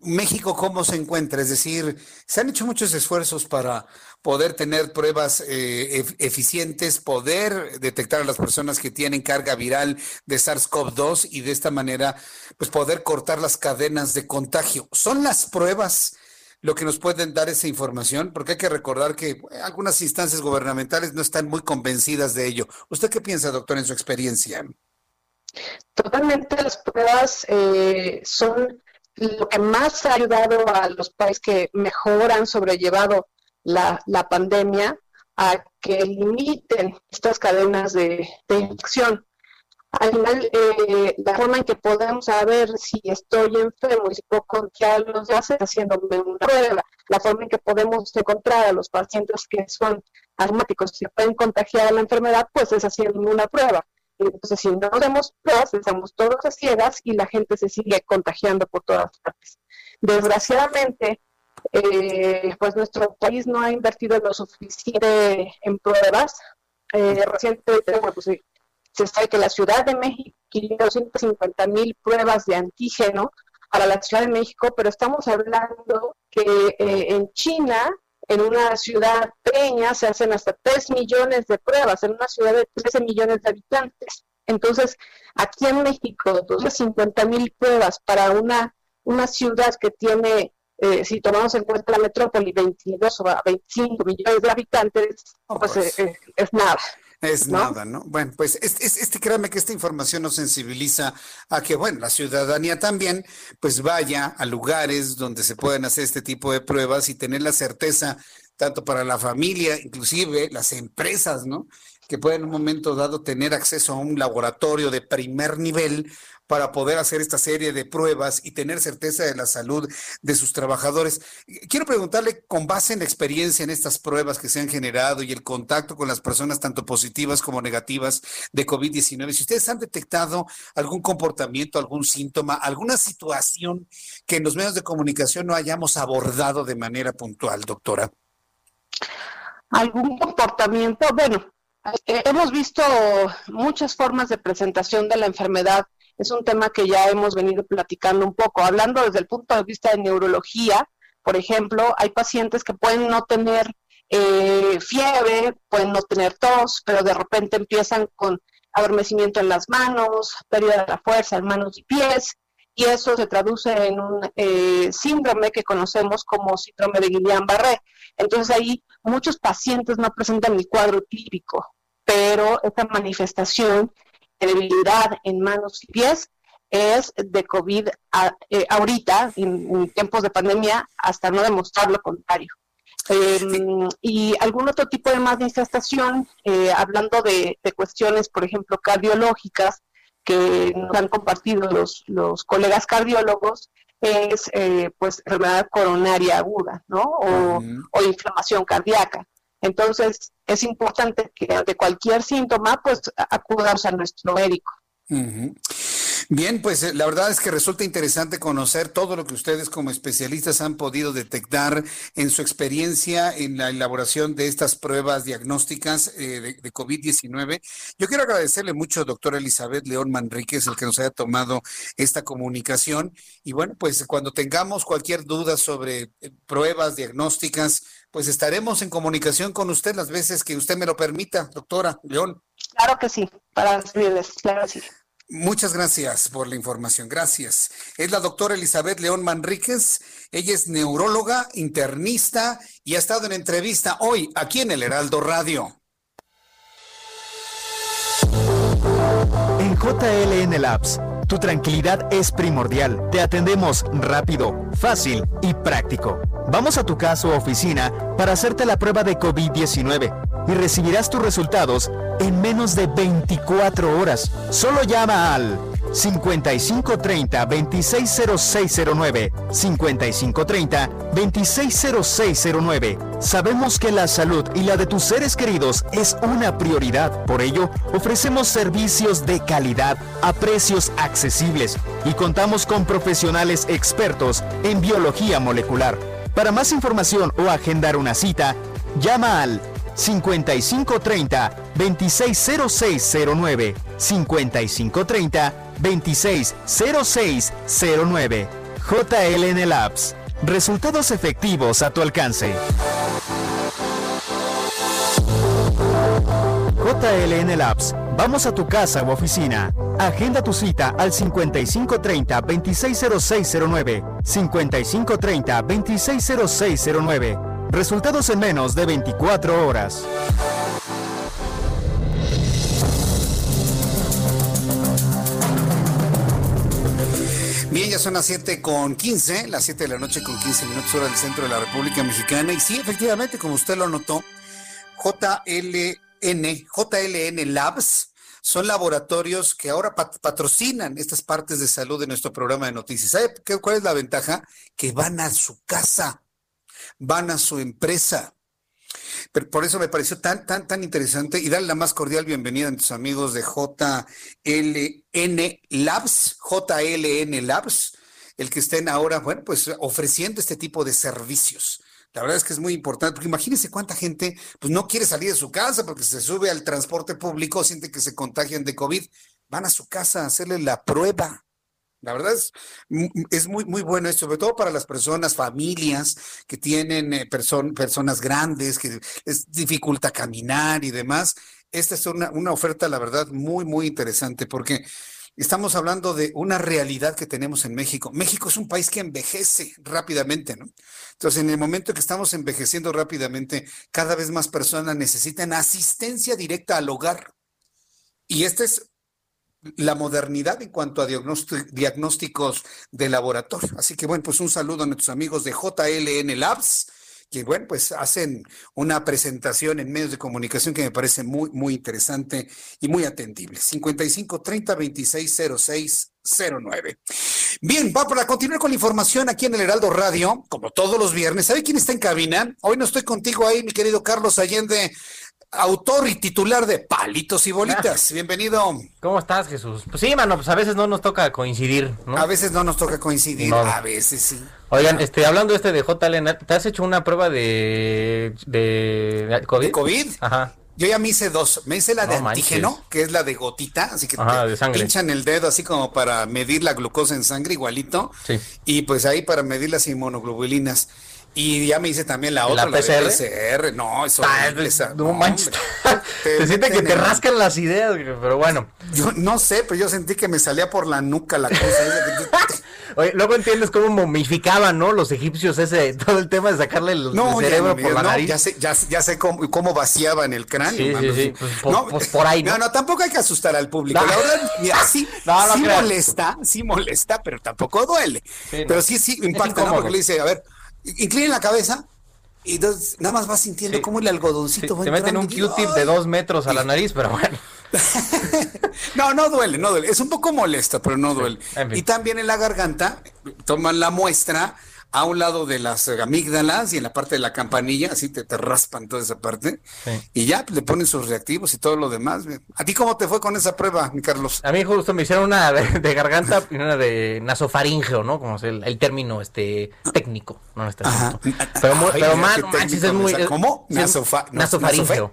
México, ¿cómo se encuentra? Es decir, se han hecho muchos esfuerzos para poder tener pruebas eficientes, poder detectar a las personas que tienen carga viral de SARS-CoV-2 y de esta manera, pues, poder cortar las cadenas de contagio. ¿Son las pruebas lo que nos pueden dar esa información? Porque hay que recordar que algunas instancias gubernamentales no están muy convencidas de ello. ¿Usted qué piensa, doctor, en su experiencia? Totalmente, las pruebas son lo que más ha ayudado a los países que mejor han sobrellevado la pandemia a que limiten estas cadenas de infección. Al final, la forma en que podemos saber si estoy enfermo y si puedo contagiar a los demás es haciéndome una prueba. La forma en que podemos encontrar a los pacientes que son asmáticos y si pueden contagiar la enfermedad, pues es haciéndome una prueba. Entonces, si no hacemos pruebas, estamos todos a ciegas y la gente se sigue contagiando por todas partes. Desgraciadamente, pues nuestro país no ha invertido lo suficiente en pruebas. Recientemente, bueno, pues, se sabe que la Ciudad de México tiene 250,000 pruebas de antígeno para la Ciudad de México, pero estamos hablando que en China, en una ciudad pequeña, se hacen hasta 3 millones de pruebas, en una ciudad de 13 millones de habitantes. Entonces, aquí en México, 250,000 pruebas para una ciudad que tiene, si tomamos en cuenta la metrópoli, 22 o 25 millones de habitantes, pues es nada. Es nada, ¿no? Bueno, pues créame que esta información nos sensibiliza a que, bueno, la ciudadanía también, pues vaya a lugares donde se pueden hacer este tipo de pruebas y tener la certeza, tanto para la familia, inclusive las empresas, ¿no? Que pueden en un momento dado tener acceso a un laboratorio de primer nivel para poder hacer esta serie de pruebas y tener certeza de la salud de sus trabajadores. Quiero preguntarle, con base en la experiencia en estas pruebas que se han generado y el contacto con las personas tanto positivas como negativas de COVID-19, si ustedes han detectado algún comportamiento, algún síntoma, alguna situación que en los medios de comunicación no hayamos abordado de manera puntual, doctora. ¿Algún comportamiento? Bueno, hemos visto muchas formas de presentación de la enfermedad. Es un tema que ya hemos venido platicando un poco. Hablando desde el punto de vista de neurología, por ejemplo, hay pacientes que pueden no tener fiebre, pueden no tener tos, pero de repente empiezan con adormecimiento en las manos, pérdida de la fuerza en manos y pies, y eso se traduce en un síndrome que conocemos como síndrome de Guillain-Barré. Entonces ahí muchos pacientes no presentan el cuadro típico, pero esta manifestación de debilidad en manos y pies es de COVID ahorita, en tiempos de pandemia, hasta no demostrar lo contrario. Y algún otro tipo de manifestación, hablando de cuestiones, por ejemplo, cardiológicas, que nos han compartido los colegas cardiólogos, es pues enfermedad coronaria aguda, ¿no? O inflamación cardíaca. Entonces, es importante que ante cualquier síntoma, pues acudamos a nuestro médico. Uh-huh. Bien, pues la verdad es que resulta interesante conocer todo lo que ustedes como especialistas han podido detectar en su experiencia en la elaboración de estas pruebas diagnósticas de COVID-19. Yo quiero agradecerle mucho, doctora Elizabeth León Manríquez, el que nos haya tomado esta comunicación. Y bueno, pues cuando tengamos cualquier duda sobre pruebas diagnósticas, pues estaremos en comunicación con usted las veces que usted me lo permita, doctora León. Claro que sí, para servirles, claro que sí. Muchas gracias por la información, gracias. Es la doctora Elizabeth León Manríquez, ella es neuróloga, internista y ha estado en entrevista hoy aquí en el Heraldo Radio. En JLN Labs, tu tranquilidad es primordial. Te atendemos rápido, fácil y práctico. Vamos a tu casa o oficina para hacerte la prueba de COVID-19 y recibirás tus resultados en menos de 24 horas. Solo llama al 5530-260609, 5530-260609. Sabemos que la salud y la de tus seres queridos es una prioridad. Por ello, ofrecemos servicios de calidad a precios accesibles y contamos con profesionales expertos en biología molecular. Para más información o agendar una cita, llama al 5530-260609, 5530-260609. JLN Labs. Resultados efectivos a tu alcance. JLN Labs. Vamos a tu casa u oficina. Agenda tu cita al 5530-260609, 5530-260609. Resultados en menos de 24 horas. Bien, ya son las 7:15, las 7 de la noche con 15 minutos hora del centro de la República Mexicana. Y sí, efectivamente, como usted lo notó, JLN Labs son laboratorios que ahora patrocinan estas partes de salud de nuestro programa de noticias. ¿Sabe cuál es la ventaja? Que van a su casa, van a su empresa. Pero por eso me pareció tan interesante y darle la más cordial bienvenida a nuestros amigos de JLN Labs, el que estén ahora, bueno, pues ofreciendo este tipo de servicios. La verdad es que es muy importante, porque imagínense cuánta gente pues no quiere salir de su casa porque se sube al transporte público, siente que se contagian de COVID, van a su casa a hacerle la prueba. La verdad es muy, muy bueno esto, sobre todo para las personas, familias que tienen personas grandes, que les dificulta caminar y demás. Esta es una oferta, la verdad, muy, muy interesante, porque estamos hablando de una realidad que tenemos en México. México es un país que envejece rápidamente, ¿no? Entonces, en el momento que estamos envejeciendo rápidamente, cada vez más personas necesitan asistencia directa al hogar. Y esta es la modernidad en cuanto a diagnósticos de laboratorio. Así que, bueno, pues un saludo a nuestros amigos de JLN Labs, que, bueno, pues hacen una presentación en medios de comunicación que me parece muy, muy interesante y muy atendible. 5530-260609. Bien, para continuar con la información aquí en el Heraldo Radio, como todos los viernes, ¿sabe quién está en cabina? Hoy no estoy contigo ahí, mi querido Carlos Allende, autor y titular de Palitos y Bolitas. Bienvenido. ¿Cómo estás, Jesús? Pues sí, mano, pues a veces no nos toca coincidir, ¿no? A veces no nos toca coincidir, no. A veces sí. Oigan, hablando de JLN, ¿te has hecho una prueba de COVID? ¿De COVID? Ajá. Yo ya me hice dos. Me hice la de antígeno, que es la de gotita, así que te pinchan el dedo así como para medir la glucosa en sangre igualito. Sí. Y pues ahí para medir las inmunoglobulinas. Y ya me hice también la otra, la PCR. No, eso no manches. Se siente que te rascan las ideas, pero bueno. Yo no sé, pero yo sentí que me salía por la nuca la cosa. Oye, luego entiendes cómo momificaban, ¿no? Los egipcios todo el tema de sacarle el cerebro por la nariz. Ya sé cómo vaciaban el cráneo. Sí. Pues por ahí, ¿no? No, tampoco hay que asustar al público. No. La verdad, mira, sí molesta, pero tampoco duele. Sí, pero sí impacta, ¿no? Porque le dice, a ver, inclinen la cabeza y entonces nada más vas sintiendo cómo el algodoncito va entrando. Te meten un Q-tip de 2 metros a la nariz, pero bueno. No duele. Es un poco molesto, pero no duele. En fin. Y también en la garganta toman la muestra a un lado de las amígdalas y en la parte de la campanilla, así te raspan toda esa parte, y ya le ponen sus reactivos y todo lo demás. ¿A ti cómo te fue con esa prueba, mi Carlos? A mí justo me hicieron una de garganta y una de nasofaringeo, ¿no? Como es el término técnico. No está pero manches, es muy... ¿Cómo? Nasofaringeo.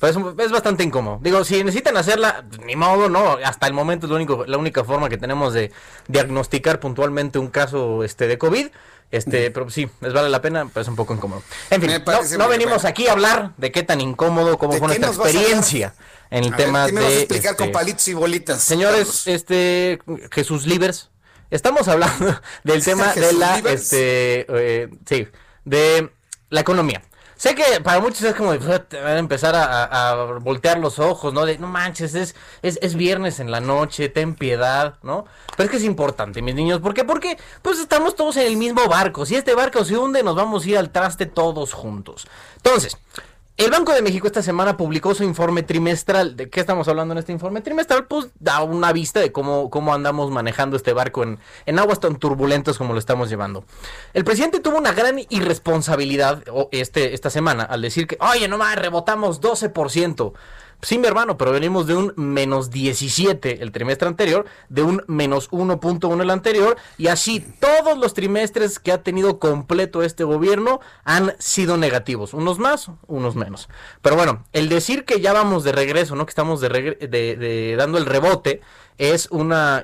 Pero es bastante incómodo. Digo, si necesitan hacerla, ni modo, no. Hasta el momento es la única forma que tenemos de diagnosticar puntualmente un caso de COVID. Pero sí, les vale la pena, pero es un poco incómodo. En fin, no venimos aquí a hablar de qué tan incómodo, cómo fue nuestra experiencia en el tema de... ¿Qué me vas a explicar con palitos y bolitas? Señores, Jesús Livers, estamos hablando del tema de la... de la economía. Sé que para muchos es como empezar a voltear los ojos, ¿no? De no manches, es viernes en la noche, ten piedad, ¿no? Pero es que es importante, mis niños. ¿Por qué? Porque pues estamos todos en el mismo barco. Si este barco se hunde, nos vamos a ir al traste todos juntos. Entonces, el Banco de México esta semana publicó su informe trimestral. ¿De qué estamos hablando en este informe trimestral? Pues da una vista de cómo andamos manejando este barco en aguas tan turbulentas como lo estamos llevando. El presidente tuvo una gran irresponsabilidad esta semana al decir que, oye, no más, rebotamos 12%. Sí, mi hermano, pero venimos de un menos 17 el trimestre anterior, de un menos 1.1 el anterior, y así todos los trimestres que ha tenido completo este gobierno han sido negativos, unos más, unos menos. Pero bueno, el decir que ya vamos de regreso, ¿no? Que estamos dando el rebote, es una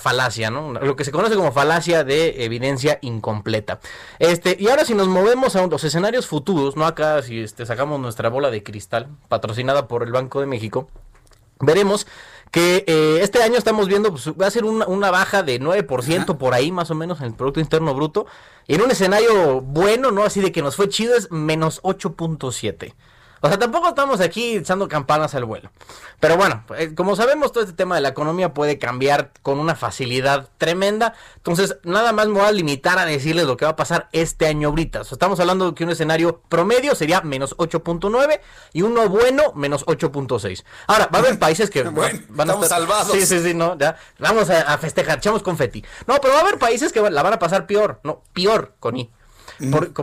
falacia, ¿no? Lo que se conoce como falacia de evidencia incompleta. Y ahora si nos movemos a los escenarios futuros, ¿no? Acá si sacamos nuestra bola de cristal, patrocinada por el Banco de México, veremos que este año estamos viendo, pues, va a ser una baja de 9% por ahí más o menos en el Producto Interno Bruto. En un escenario bueno, ¿no? Así de que nos fue chido, es menos 8.7%. O sea, tampoco estamos aquí echando campanas al vuelo. Pero bueno, como sabemos, todo este tema de la economía puede cambiar con una facilidad tremenda. Entonces, nada más me voy a limitar a decirles lo que va a pasar este año ahorita. O sea, estamos hablando de que un escenario promedio sería menos 8.9 y uno bueno, menos 8.6. Ahora, va a haber países que van a estar salvados. Sí, no, ya. Vamos a festejar, echamos confeti. No, pero va a haber países que la van a pasar peor. No, peor con I.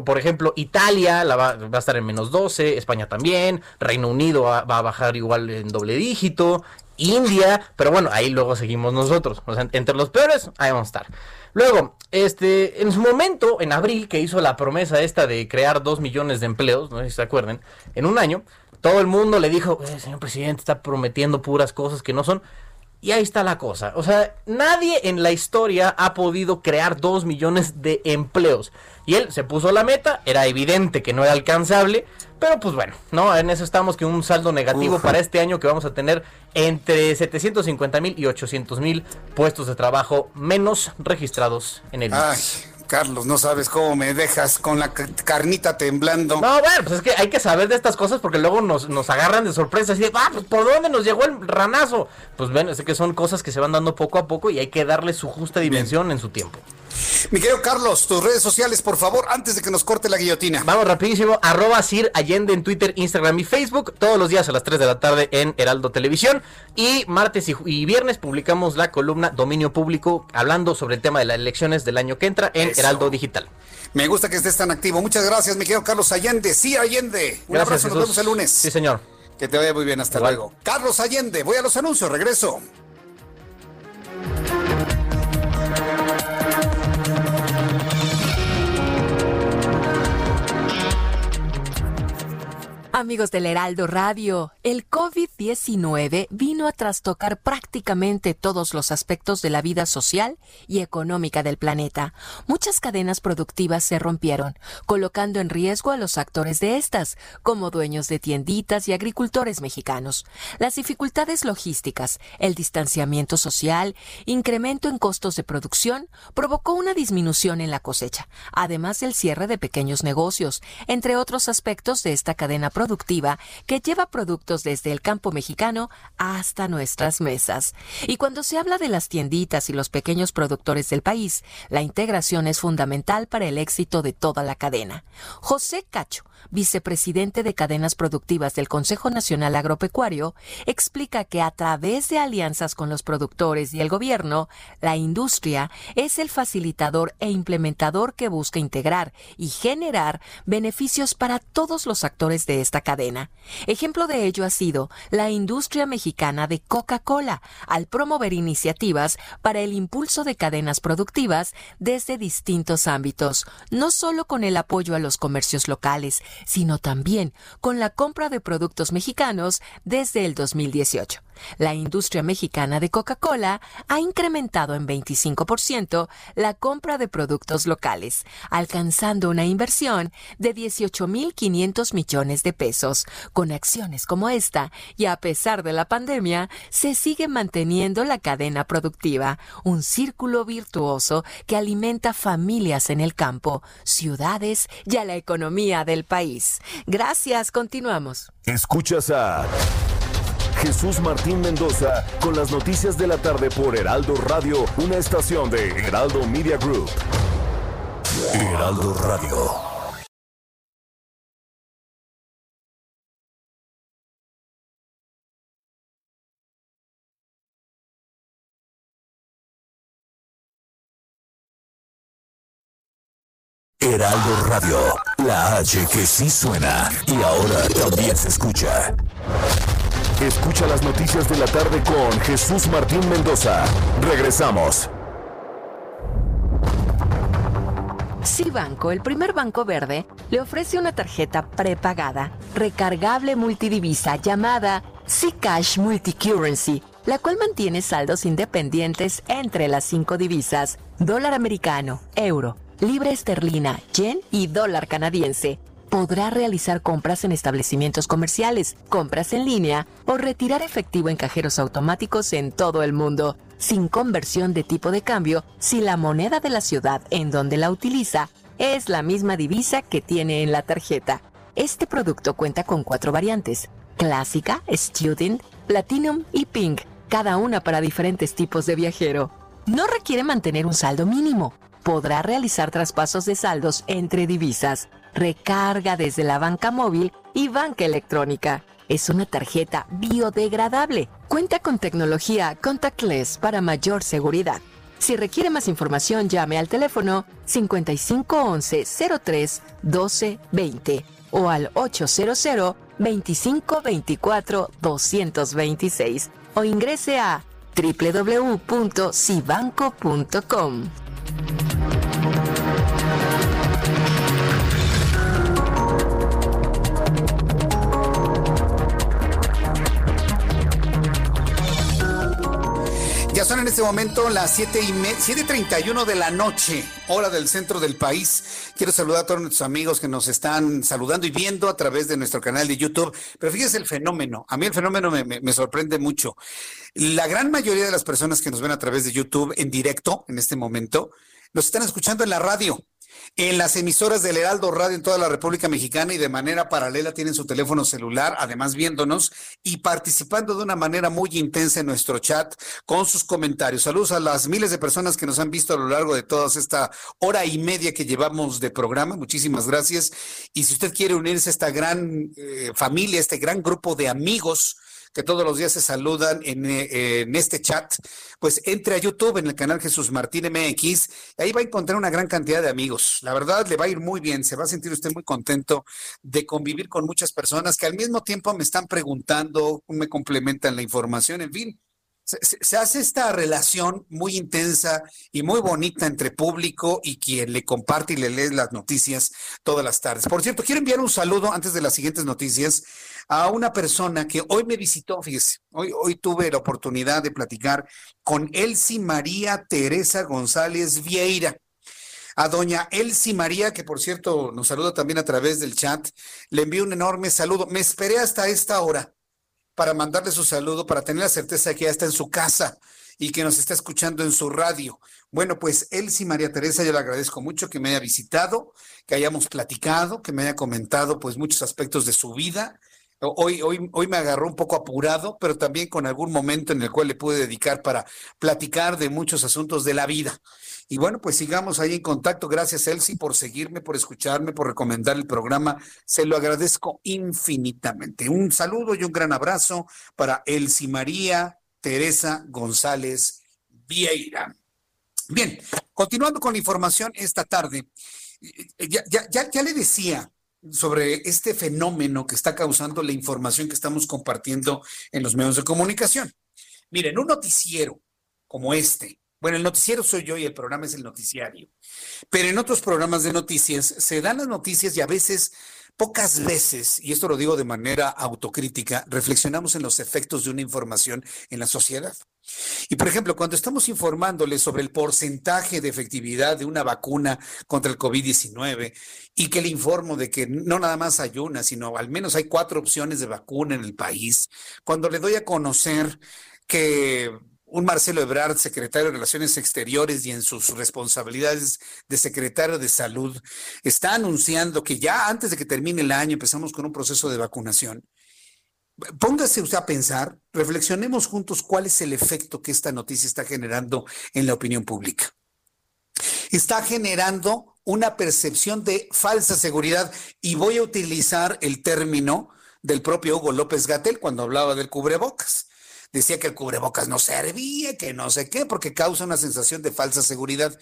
Por ejemplo, Italia va a estar en menos 12, España también, Reino Unido va a bajar igual en doble dígito, India, pero bueno, ahí luego seguimos nosotros, o sea, entre los peores, ahí vamos a estar. Luego, en su momento, en abril, que hizo la promesa esta de crear 2 millones de empleos, no sé si se acuerdan, en un año, todo el mundo le dijo, señor presidente, está prometiendo puras cosas que no son. Y ahí está la cosa, o sea, nadie en la historia ha podido crear 2 millones de empleos. Y él se puso la meta, era evidente que no era alcanzable, pero pues bueno, no, en eso estamos, que un saldo negativo para este año que vamos a tener entre 750,000 y 800,000 puestos de trabajo menos registrados en el país. Carlos, no sabes cómo me dejas con la carnita temblando. No, bueno, pues es que hay que saber de estas cosas porque luego nos agarran de sorpresa. Así de, pues ¿por dónde nos llegó el ranazo? Pues bueno, es que son cosas que se van dando poco a poco y hay que darle su justa dimensión en su tiempo. Mi querido Carlos, tus redes sociales, por favor, antes de que nos corte la guillotina. Vamos rapidísimo, @SirAllende en Twitter, Instagram y Facebook, todos los días a las 3 de la tarde en Heraldo Televisión, y martes y viernes publicamos la columna Dominio Público, hablando sobre el tema de las elecciones del año que entra en Heraldo Digital. Me gusta que estés tan activo, muchas gracias, mi querido Carlos Allende, Sir Allende, un abrazo, Jesús. Nos vemos el lunes. Sí, señor. Que te vaya muy bien, hasta luego. Carlos Allende, voy a los anuncios, regreso. Amigos del Heraldo Radio. El COVID-19 vino a trastocar prácticamente todos los aspectos de la vida social y económica del planeta. Muchas cadenas productivas se rompieron, colocando en riesgo a los actores de estas, como dueños de tienditas y agricultores mexicanos. Las dificultades logísticas, el distanciamiento social, incremento en costos de producción, provocó una disminución en la cosecha, además del cierre de pequeños negocios, entre otros aspectos de esta cadena productiva que lleva productos desde el campo mexicano hasta nuestras mesas. Y cuando se habla de las tienditas y los pequeños productores del país, la integración es fundamental para el éxito de toda la cadena. José Cacho, vicepresidente de Cadenas Productivas del Consejo Nacional Agropecuario, explica que a través de alianzas con los productores y el gobierno, la industria es el facilitador e implementador que busca integrar y generar beneficios para todos los actores de esta cadena. Ejemplo de ello ha sido la industria mexicana de Coca-Cola, al promover iniciativas para el impulso de cadenas productivas desde distintos ámbitos, no solo con el apoyo a los comercios locales, sino también con la compra de productos mexicanos desde el 2018. La industria mexicana de Coca-Cola ha incrementado en 25% la compra de productos locales, alcanzando una inversión de 18.500 millones de pesos. Con acciones como esta, y a pesar de la pandemia, se sigue manteniendo la cadena productiva, un círculo virtuoso que alimenta familias en el campo, ciudades y a la economía del país. Gracias, continuamos. Escuchas a Jesús Martín Mendoza con las noticias de la tarde por Heraldo Radio, una estación de Heraldo Media Group. Heraldo Radio. Heraldo Radio, la H que sí suena y ahora también se escucha. Escucha las noticias de la tarde con Jesús Martín Mendoza. Regresamos. Cibanco, el primer banco verde, le ofrece una tarjeta prepagada, recargable multidivisa llamada Zcash Multicurrency, la cual mantiene saldos independientes entre las 5 divisas, dólar americano, euro, libra esterlina, yen y dólar canadiense. Podrá realizar compras en establecimientos comerciales, compras en línea o retirar efectivo en cajeros automáticos en todo el mundo, sin conversión de tipo de cambio si la moneda de la ciudad en donde la utiliza es la misma divisa que tiene en la tarjeta. Este producto cuenta con 4 variantes: clásica, student, platinum y pink, cada una para diferentes tipos de viajero. No requiere mantener un saldo mínimo. Podrá realizar traspasos de saldos entre divisas, recarga desde la banca móvil y banca electrónica. Es una tarjeta biodegradable. Cuenta con tecnología contactless para mayor seguridad. Si requiere más información, llame al teléfono 5511-03-1220 o al 800-2524-226 o ingrese a www.cibanco.com. Ya son en este momento las 7:31 de la noche, hora del centro del país. Quiero saludar a todos nuestros amigos que nos están saludando y viendo a través de nuestro canal de YouTube. Pero fíjense el fenómeno. A mí el fenómeno me sorprende mucho. La gran mayoría de las personas que nos ven a través de YouTube en directo en este momento, nos están escuchando en la radio, en las emisoras del Heraldo Radio en toda la República Mexicana y de manera paralela tienen su teléfono celular, además viéndonos y participando de una manera muy intensa en nuestro chat con sus comentarios. Saludos a las miles de personas que nos han visto a lo largo de toda esta hora y media que llevamos de programa. Muchísimas gracias. Y si usted quiere unirse a esta gran familia, este gran grupo de amigos que todos los días se saludan en este chat, pues entre a YouTube en el canal Jesús Martín MX, ahí va a encontrar una gran cantidad de amigos. La verdad, le va a ir muy bien, se va a sentir usted muy contento de convivir con muchas personas que al mismo tiempo me están preguntando, me complementan la información, en fin. se hace esta relación muy intensa y muy bonita entre público y quien le comparte y le lee las noticias todas las tardes. Por cierto, quiero enviar un saludo antes de las siguientes noticias a una persona que hoy me visitó, fíjese, hoy tuve la oportunidad de platicar con Elsie María Teresa González Vieira. A doña Elsie María, que por cierto nos saluda también a través del chat, le envío un enorme saludo. Me esperé hasta esta hora para mandarle su saludo, para tener la certeza de que ya está en su casa y que nos está escuchando en su radio. Bueno, pues Elsie María Teresa, yo le agradezco mucho que me haya visitado, que hayamos platicado, que me haya comentado pues muchos aspectos de su vida. Hoy me agarró un poco apurado, pero también con algún momento en el cual le pude dedicar para platicar de muchos asuntos de la vida. Y bueno, pues sigamos ahí en contacto. Gracias, Elsie, por seguirme, por escucharme, por recomendar el programa. Se lo agradezco infinitamente. Un saludo y un gran abrazo para Elsie María Teresa González Vieira. Bien, continuando con la información esta tarde, ya le decía sobre este fenómeno que está causando la información que estamos compartiendo en los medios de comunicación. Miren, un noticiero como este, bueno, el noticiero soy yo y el programa es el noticiario, pero en otros programas de noticias se dan las noticias y a veces, pocas veces, y esto lo digo de manera autocrítica, reflexionamos en los efectos de una información en la sociedad. Y por ejemplo, cuando estamos informándoles sobre el porcentaje de efectividad de una vacuna contra el COVID-19 y que le informo de que no nada más hay una, sino al menos hay 4 opciones de vacuna en el país, cuando le doy a conocer que un Marcelo Ebrard, secretario de Relaciones Exteriores y en sus responsabilidades de secretario de Salud, está anunciando que ya antes de que termine el año empezamos con un proceso de vacunación. Póngase usted a pensar, reflexionemos juntos cuál es el efecto que esta noticia está generando en la opinión pública. Está generando una percepción de falsa seguridad y voy a utilizar el término del propio Hugo López-Gatell cuando hablaba del cubrebocas. Decía que el cubrebocas no servía, que no sé qué, porque causa una sensación de falsa seguridad.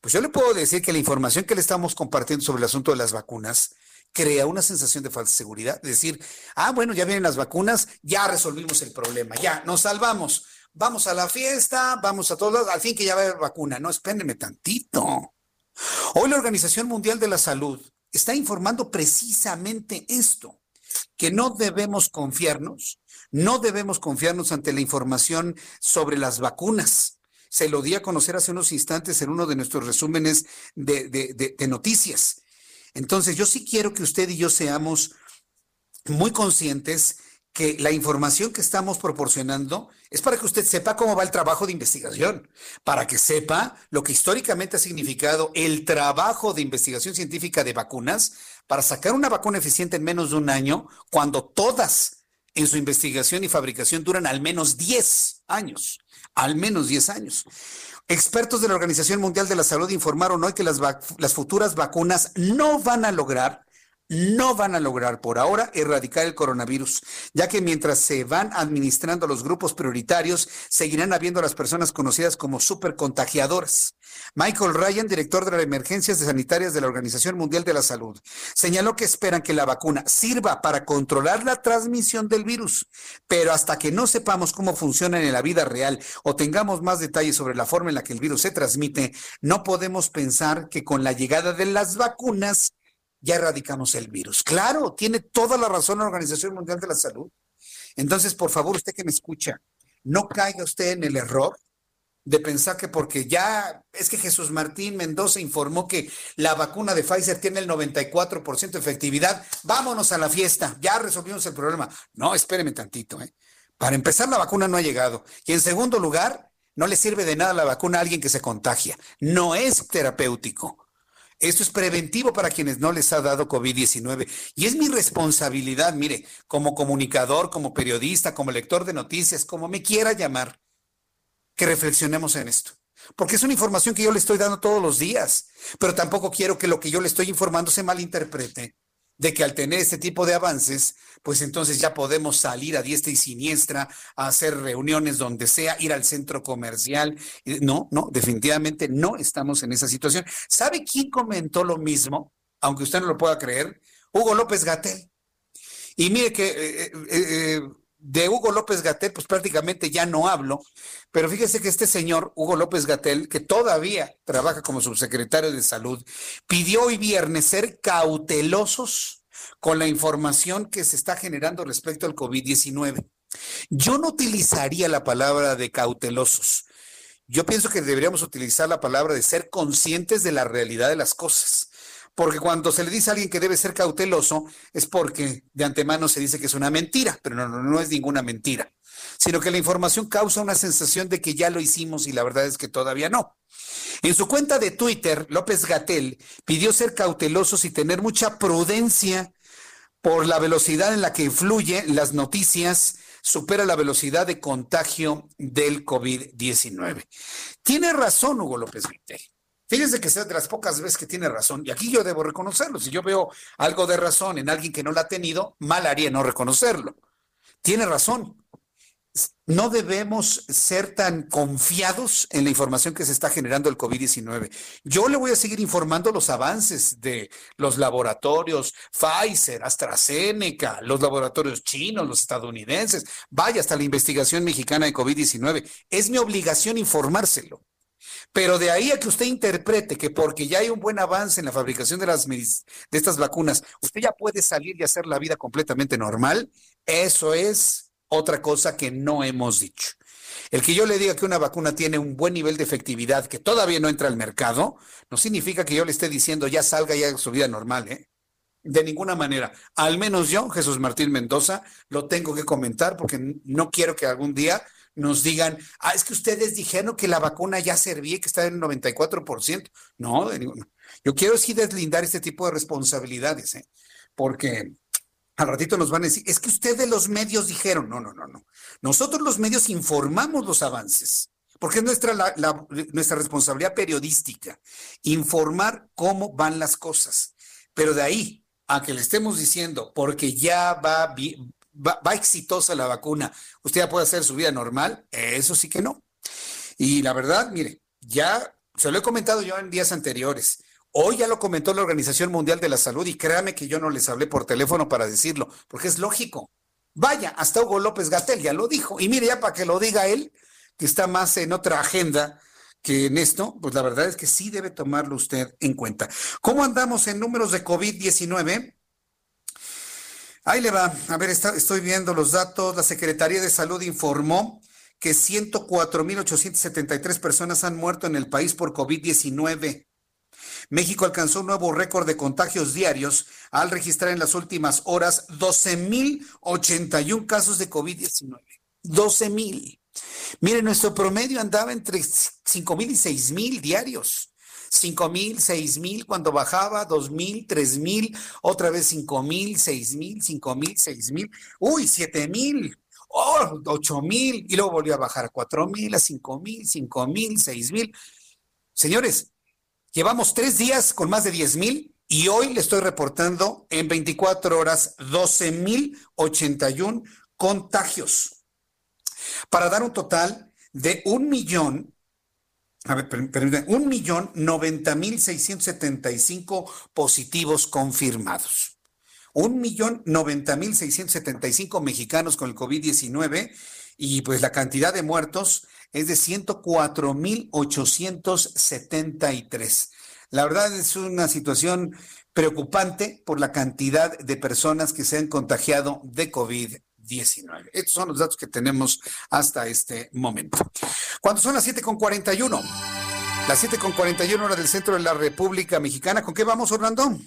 Pues yo le puedo decir que la información que le estamos compartiendo sobre el asunto de las vacunas crea una sensación de falsa seguridad, es decir, ah, bueno, ya vienen las vacunas, ya resolvimos el problema, ya nos salvamos, vamos a la fiesta, vamos a todos lados, al fin que ya va a haber vacuna. No, espérenme tantito. Hoy la Organización Mundial de la Salud está informando precisamente esto, que no debemos confiarnos ante la información sobre las vacunas. Se lo di a conocer hace unos instantes en uno de nuestros resúmenes de noticias. Entonces, yo sí quiero que usted y yo seamos muy conscientes que la información que estamos proporcionando es para que usted sepa cómo va el trabajo de investigación, para que sepa lo que históricamente ha significado el trabajo de investigación científica de vacunas para sacar una vacuna eficiente en menos de un año, cuando todas en su investigación y fabricación duran al menos 10 años. Al menos 10 años. Expertos de la Organización Mundial de la Salud informaron hoy que las futuras vacunas no van a lograr por ahora erradicar el coronavirus, ya que mientras se van administrando los grupos prioritarios, seguirán habiendo las personas conocidas como supercontagiadores. Michael Ryan, director de las emergencias sanitarias de la Organización Mundial de la Salud, señaló que esperan que la vacuna sirva para controlar la transmisión del virus, pero hasta que no sepamos cómo funcionan en la vida real o tengamos más detalles sobre la forma en la que el virus se transmite, no podemos pensar que con la llegada de las vacunas ya erradicamos el virus. Claro, tiene toda la razón la Organización Mundial de la Salud. Entonces, por favor, usted que me escucha, no caiga usted en el error de pensar que porque ya es que Jesús Martín Mendoza informó que la vacuna de Pfizer tiene el 94% de efectividad, vámonos a la fiesta, ya resolvimos el problema. No, espéreme tantito, ¿eh? Para empezar, la vacuna no ha llegado. Y en segundo lugar, no le sirve de nada la vacuna a alguien que se contagia. No es terapéutico. Esto es preventivo para quienes no les ha dado COVID-19. Y es mi responsabilidad, mire, como comunicador, como periodista, como lector de noticias, como me quiera llamar, que reflexionemos en esto. Porque es una información que yo le estoy dando todos los días, pero tampoco quiero que lo que yo le estoy informando se malinterprete, de que al tener este tipo de avances, pues entonces ya podemos salir a diestra y siniestra a hacer reuniones donde sea, ir al centro comercial. No, definitivamente no estamos en esa situación. ¿Sabe quién comentó lo mismo? Aunque usted no lo pueda creer, Hugo López-Gatell. Y mire que de Hugo López-Gatell, pues prácticamente ya no hablo, pero fíjese que este señor, Hugo López-Gatell, que todavía trabaja como subsecretario de Salud, pidió hoy viernes ser cautelosos con la información que se está generando respecto al COVID-19. Yo no utilizaría la palabra de cautelosos. Yo pienso que deberíamos utilizar la palabra de ser conscientes de la realidad de las cosas, porque cuando se le dice a alguien que debe ser cauteloso es porque de antemano se dice que es una mentira, pero no es ninguna mentira, sino que la información causa una sensación de que ya lo hicimos y la verdad es que todavía no. En su cuenta de Twitter, López-Gatell pidió ser cautelosos y tener mucha prudencia por la velocidad en la que influyen las noticias, supera la velocidad de contagio del COVID-19. Tiene razón Hugo López-Gatell. Fíjense que es de las pocas veces que tiene razón, y aquí yo debo reconocerlo. Si yo veo algo de razón en alguien que no la ha tenido, mal haría no reconocerlo. Tiene razón. No debemos ser tan confiados en la información que se está generando el COVID-19. Yo le voy a seguir informando los avances de los laboratorios Pfizer, AstraZeneca, los laboratorios chinos, los estadounidenses, vaya, hasta la investigación mexicana de COVID-19. Es mi obligación informárselo. Pero de ahí a que usted interprete que porque ya hay un buen avance en la fabricación de estas vacunas, usted ya puede salir y hacer la vida completamente normal, eso es otra cosa que no hemos dicho. El que yo le diga que una vacuna tiene un buen nivel de efectividad, que todavía no entra al mercado, no significa que yo le esté diciendo ya salga y haga su vida normal, ¿eh? De ninguna manera. Al menos yo, Jesús Martín Mendoza, lo tengo que comentar porque no quiero que algún día nos digan, es que ustedes dijeron que la vacuna ya servía y que está en el 94%. No, de ninguna. Yo quiero sí deslindar este tipo de responsabilidades, ¿eh? Porque al ratito nos van a decir, es que ustedes los medios dijeron, no. Nosotros los medios informamos los avances, porque es nuestra responsabilidad periodística, informar cómo van las cosas. Pero de ahí a que le estemos diciendo, porque ya va exitosa la vacuna, usted ya puede hacer su vida normal, eso sí que no. Y la verdad, mire, ya se lo he comentado yo en días anteriores. Hoy ya lo comentó la Organización Mundial de la Salud y créame que yo no les hablé por teléfono para decirlo, porque es lógico. Vaya, hasta Hugo López-Gatell ya lo dijo. Y mire, ya para que lo diga él, que está más en otra agenda que en esto, pues la verdad es que sí debe tomarlo usted en cuenta. ¿Cómo andamos en números de COVID-19? Ahí le va. A ver, estoy viendo los datos. La Secretaría de Salud informó que 104,873 personas han muerto en el país por COVID-19. México alcanzó un nuevo récord de contagios diarios al registrar en las últimas horas 12,081 casos de COVID-19. 12,000. Miren, nuestro promedio andaba entre 5,000 y 6,000 diarios. 5,000, 6,000 cuando bajaba, 2,000, 3,000, otra vez 5,000, 6,000, 5,000, 6,000. Uy, 7,000. 8,000. Y luego volvió a bajar a 4,000, a 5,000, 5,000, 6,000. Señores, llevamos 3 días con más de 10,000 y hoy le estoy reportando en 24 horas 12,081 contagios para dar un total de 1,090,675 positivos confirmados. 1,090,675 mexicanos con el COVID-19 y pues la cantidad de muertos es de 104,873. La verdad es una situación preocupante por la cantidad de personas que se han contagiado de COVID-19. Estos son los datos que tenemos hasta este momento. Cuando son las 7:41, las 7:41 horas del centro de la República Mexicana, ¿con qué vamos, Orlando?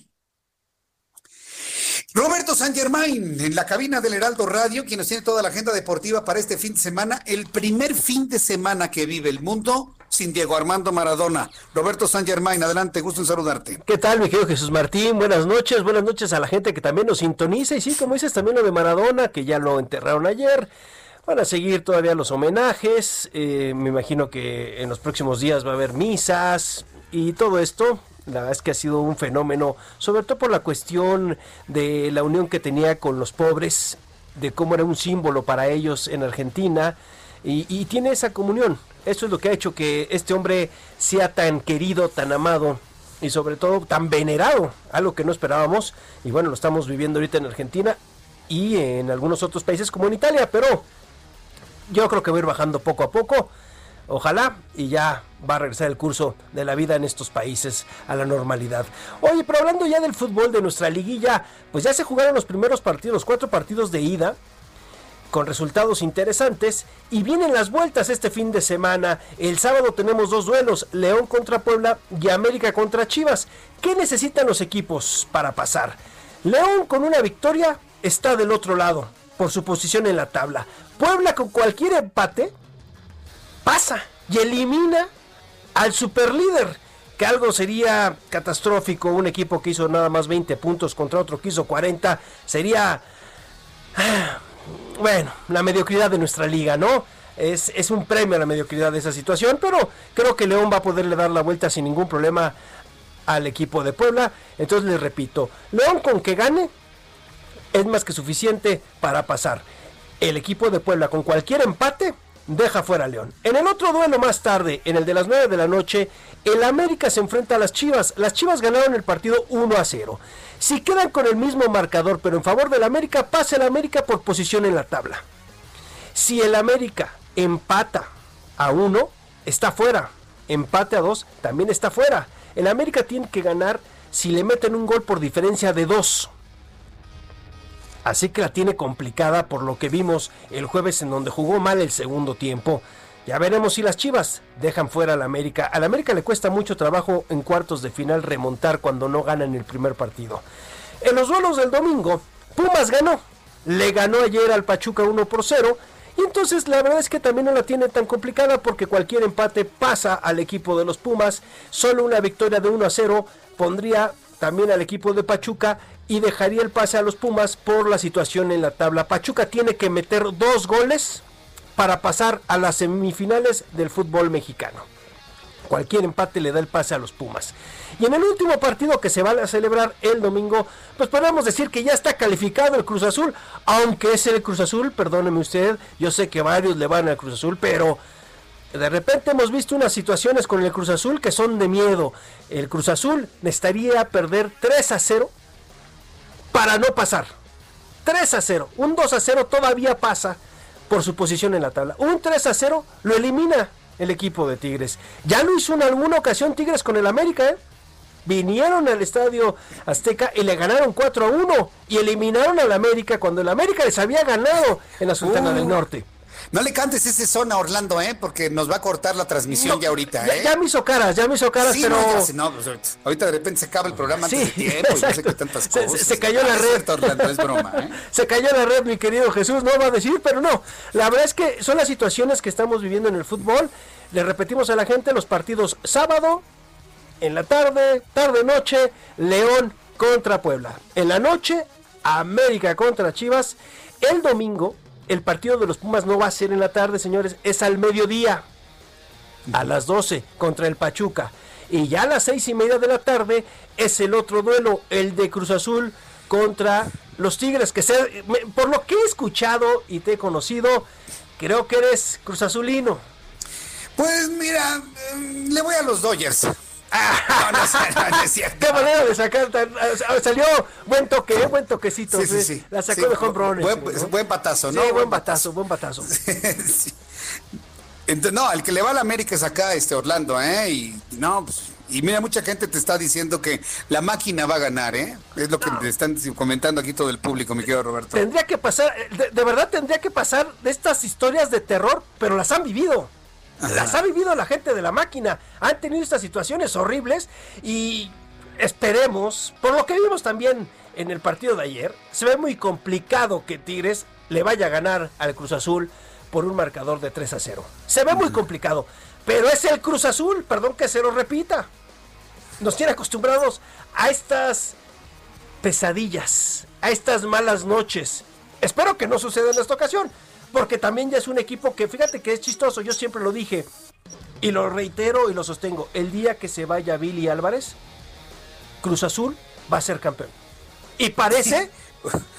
Roberto San Germán, en la cabina del Heraldo Radio, quien nos tiene toda la agenda deportiva para este fin de semana, el primer fin de semana que vive el mundo sin Diego Armando Maradona. Roberto San Germán, adelante, gusto en saludarte. ¿Qué tal, mi querido Jesús Martín? Buenas noches a la gente que también nos sintoniza, y sí, como dices, también lo de Maradona, que ya lo enterraron ayer. Van a seguir todavía los homenajes, me imagino que en los próximos días va a haber misas y todo esto. La verdad es que ha sido un fenómeno, sobre todo por la cuestión de la unión que tenía con los pobres, de cómo era un símbolo para ellos en Argentina, y tiene esa comunión. Eso es lo que ha hecho que este hombre sea tan querido, tan amado y sobre todo tan venerado, algo que no esperábamos, y bueno, lo estamos viviendo ahorita en Argentina. y en algunos otros países como en Italia, pero yo creo que va a ir bajando poco a poco, ojalá, y ya va a regresar el curso de la vida en estos países a la normalidad. Oye, pero hablando ya del fútbol de nuestra liguilla, pues ya se jugaron los primeros partidos, los 4 partidos de ida, con resultados interesantes, y vienen las vueltas este fin de semana. El sábado tenemos 2 duelos, León contra Puebla y América contra Chivas. ¿Qué necesitan los equipos para pasar? León con una victoria está del otro lado, por su posición en la tabla. Puebla con cualquier empate pasa y elimina al superlíder, que algo sería catastrófico. Un equipo que hizo nada más 20 puntos contra otro que hizo 40, sería... Bueno, la mediocridad de nuestra liga, ¿no? Es un premio a la mediocridad de esa situación, pero creo que León va a poderle dar la vuelta sin ningún problema al equipo de Puebla. Entonces les repito, León con que gane es más que suficiente para pasar. El equipo de Puebla con cualquier empate deja fuera a León. En el otro duelo más tarde, en el de las 9 de la noche, el América se enfrenta a las Chivas. Las Chivas ganaron el partido 1-0. Si quedan con el mismo marcador, pero en favor del América, pasa el América por posición en la tabla. Si el América empata a 1, está fuera. Empate a 2, también está fuera. El América tiene que ganar si le meten un gol por diferencia de 2. Así que la tiene complicada por lo que vimos el jueves, en donde jugó mal el segundo tiempo. Ya veremos si las Chivas dejan fuera al América. Al América le cuesta mucho trabajo en cuartos de final remontar cuando no ganan el primer partido. En los duelos del domingo, Pumas ganó. Le ganó ayer al Pachuca 1-0. Y entonces la verdad es que también no la tiene tan complicada, porque cualquier empate pasa al equipo de los Pumas. Solo una victoria de 1-0 pondría también al equipo de Pachuca y dejaría el pase a los Pumas por la situación en la tabla. Pachuca tiene que meter 2 goles para pasar a las semifinales del fútbol mexicano. Cualquier empate le da el pase a los Pumas. Y en el último partido que se va a celebrar el domingo, pues podemos decir que ya está calificado el Cruz Azul, aunque es el Cruz Azul, perdóneme usted, yo sé que varios le van al Cruz Azul, pero de repente hemos visto unas situaciones con el Cruz Azul que son de miedo. El Cruz Azul necesitaría perder 3-0 para no pasar. 3-0, un 2-0 todavía pasa por su posición en la tabla. Un 3-0 lo elimina el equipo de Tigres. Ya lo hizo en alguna ocasión Tigres con el América, ¿eh? Vinieron al Estadio Azteca y le ganaron 4-1 y eliminaron al América cuando el América les había ganado en la Sultana del Norte. No le cantes ese son a Orlando, porque nos va a cortar la transmisión, no, ya ahorita, ¿eh? Ya me hizo caras, sí, pero... ahorita de repente se acaba el programa antes de tiempo, exacto. Y no sé qué tantas cosas. Se cayó la red. Cierto, Orlando, es broma, ¿eh? Se cayó la red, mi querido Jesús, no va a decir, pero no. La verdad es que son las situaciones que estamos viviendo en el fútbol. Le repetimos a la gente los partidos: sábado, en la tarde, tarde-noche, León contra Puebla. En la noche, América contra Chivas. El domingo... el partido de los Pumas no va a ser en la tarde, señores, es al mediodía, a las 12, contra el Pachuca. Y ya a las 6:30 de la tarde es el otro duelo, el de Cruz Azul contra los Tigres, por lo que he escuchado y te he conocido, creo que eres cruzazulino. Pues mira, le voy a los Dodgers. Ah, no es cierto. Qué manera de sacar, salió buen toquecito. Sí. La sacó de jonrones. Buen batazo, ¿no? Sí, buen batazo. Sí. Entonces, no, el que le va a la América es acá, Orlando, ¿eh? Y mira, mucha gente te está diciendo que la máquina va a ganar, ¿eh? Es lo que te están comentando aquí todo el público, mi querido Roberto. Tendría que pasar, de verdad tendría que pasar de estas historias de terror, pero las han vivido. Las ha vivido la gente de la máquina. Han tenido estas situaciones horribles. Y esperemos, por lo que vimos también en el partido de ayer, se ve muy complicado que Tigres le vaya a ganar al Cruz Azul por un marcador de 3-0. Se ve muy complicado. Pero es el Cruz Azul, perdón que se lo repita. Nos tiene acostumbrados a estas pesadillas, a estas malas noches. Espero que no suceda en esta ocasión, porque también ya es un equipo que, fíjate que es chistoso, yo siempre lo dije, y lo reitero y lo sostengo, el día que se vaya Billy Álvarez, Cruz Azul va a ser campeón. Y parece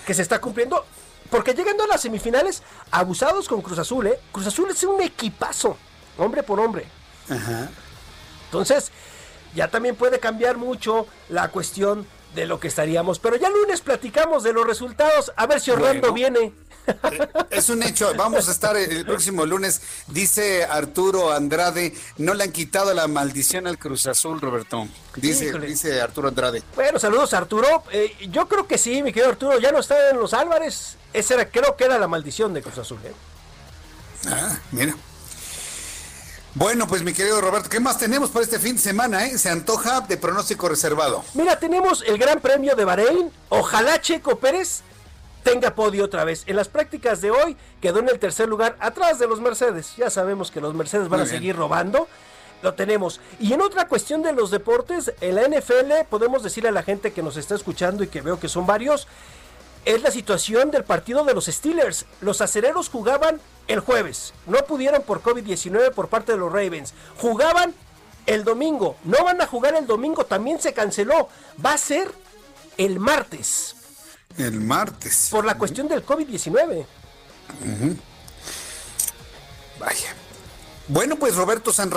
que se está cumpliendo, porque llegando a las semifinales, abusados con Cruz Azul, ¿eh? Cruz Azul es un equipazo, hombre por hombre. Ajá. Entonces, ya también puede cambiar mucho la cuestión de lo que estaríamos. Pero ya el lunes platicamos de los resultados, a ver si Orlando viene. Es un hecho, vamos a estar el próximo lunes. Dice Arturo Andrade, no le han quitado la maldición al Cruz Azul, Roberto. Dice Arturo Andrade. Bueno, saludos Arturo. Yo creo que sí, mi querido Arturo, ya no está en los Álvarez. Esa era, creo que era la maldición de Cruz Azul. Ah, mira. Bueno, pues mi querido Roberto, ¿qué más tenemos para este fin de semana? Se antoja de pronóstico reservado. Mira, tenemos el Gran Premio de Bahrein. Ojalá Checo Pérez tenga podio otra vez. En las prácticas de hoy quedó en el tercer lugar atrás de los Mercedes. Ya sabemos que los Mercedes van a seguir robando. Lo tenemos. Y en otra cuestión de los deportes, en la NFL podemos decirle a la gente que nos está escuchando y que veo que son varios, es la situación del partido de los Steelers. Los acereros jugaban el jueves. No pudieron por COVID-19 por parte de los Ravens. Jugaban el domingo. No van a jugar el domingo. También se canceló. Va a ser el martes. El martes. Por la cuestión del COVID-19. Uh-huh. Vaya. Bueno, pues Roberto San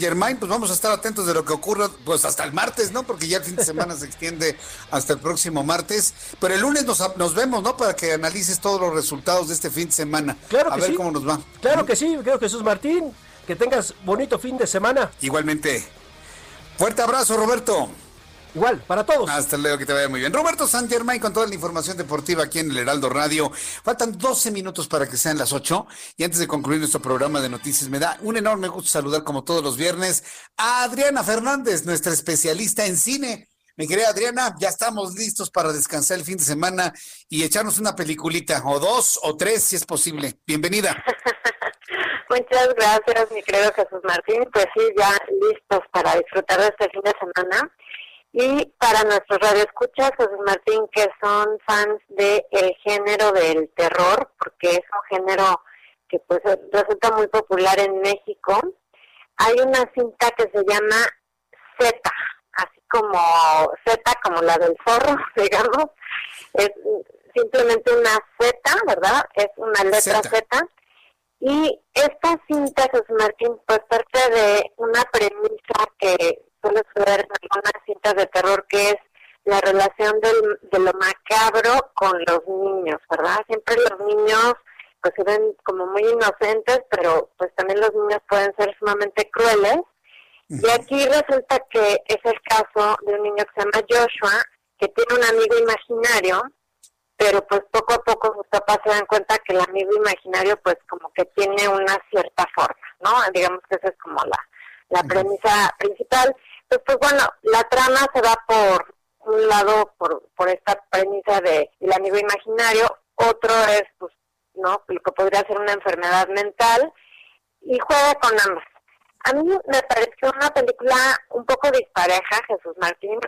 Germán, pues vamos a estar atentos de lo que ocurra pues hasta el martes, ¿no? Porque ya el fin de semana se extiende hasta el próximo martes. Pero el lunes nos vemos, ¿no? Para que analices todos los resultados de este fin de semana. Claro que sí. A ver cómo nos va. Claro que sí, creo que Jesús Martín. Que tengas bonito fin de semana. Igualmente. Fuerte abrazo, Roberto. Igual, para todos. Hasta luego, que te vaya muy bien. Roberto San Germán con toda la información deportiva aquí en el Heraldo Radio. Faltan 12 minutos para que sean las 8. Y antes de concluir nuestro programa de noticias, me da un enorme gusto saludar, como todos los viernes, a Adriana Fernández, nuestra especialista en cine. Mi querida Adriana, ya estamos listos para descansar el fin de semana y echarnos una peliculita, o dos, o tres, si es posible. Bienvenida. Muchas gracias, mi querido Jesús Martín. Pues sí, ya listos para disfrutar de este fin de semana. Y para nuestros radioescuchas, Jesús Martín, que son fans del género del terror, porque es un género que pues resulta muy popular en México, hay una cinta que se llama Z, así como Z, como la del zorro, digamos. Es simplemente una Z, ¿verdad? Es una letra Z. Y esta cinta, Jesús Martín, pues parte de una premisa que suele suceder en algunas cintas de terror, que es la relación de lo macabro con los niños, ¿verdad? Siempre los niños pues se ven como muy inocentes, pero pues también los niños pueden ser sumamente crueles. Y aquí resulta que es el caso de un niño que se llama Joshua, que tiene un amigo imaginario, pero pues poco a poco sus papás se dan cuenta que el amigo imaginario pues como que tiene una cierta forma, ¿no? Digamos que esa es como la premisa principal. Pues bueno, la trama se va por un lado por esta premisa de el amigo imaginario, otro es pues no lo que podría ser una enfermedad mental, y juega con ambas. A mí me pareció una película un poco dispareja, Jesús Martín,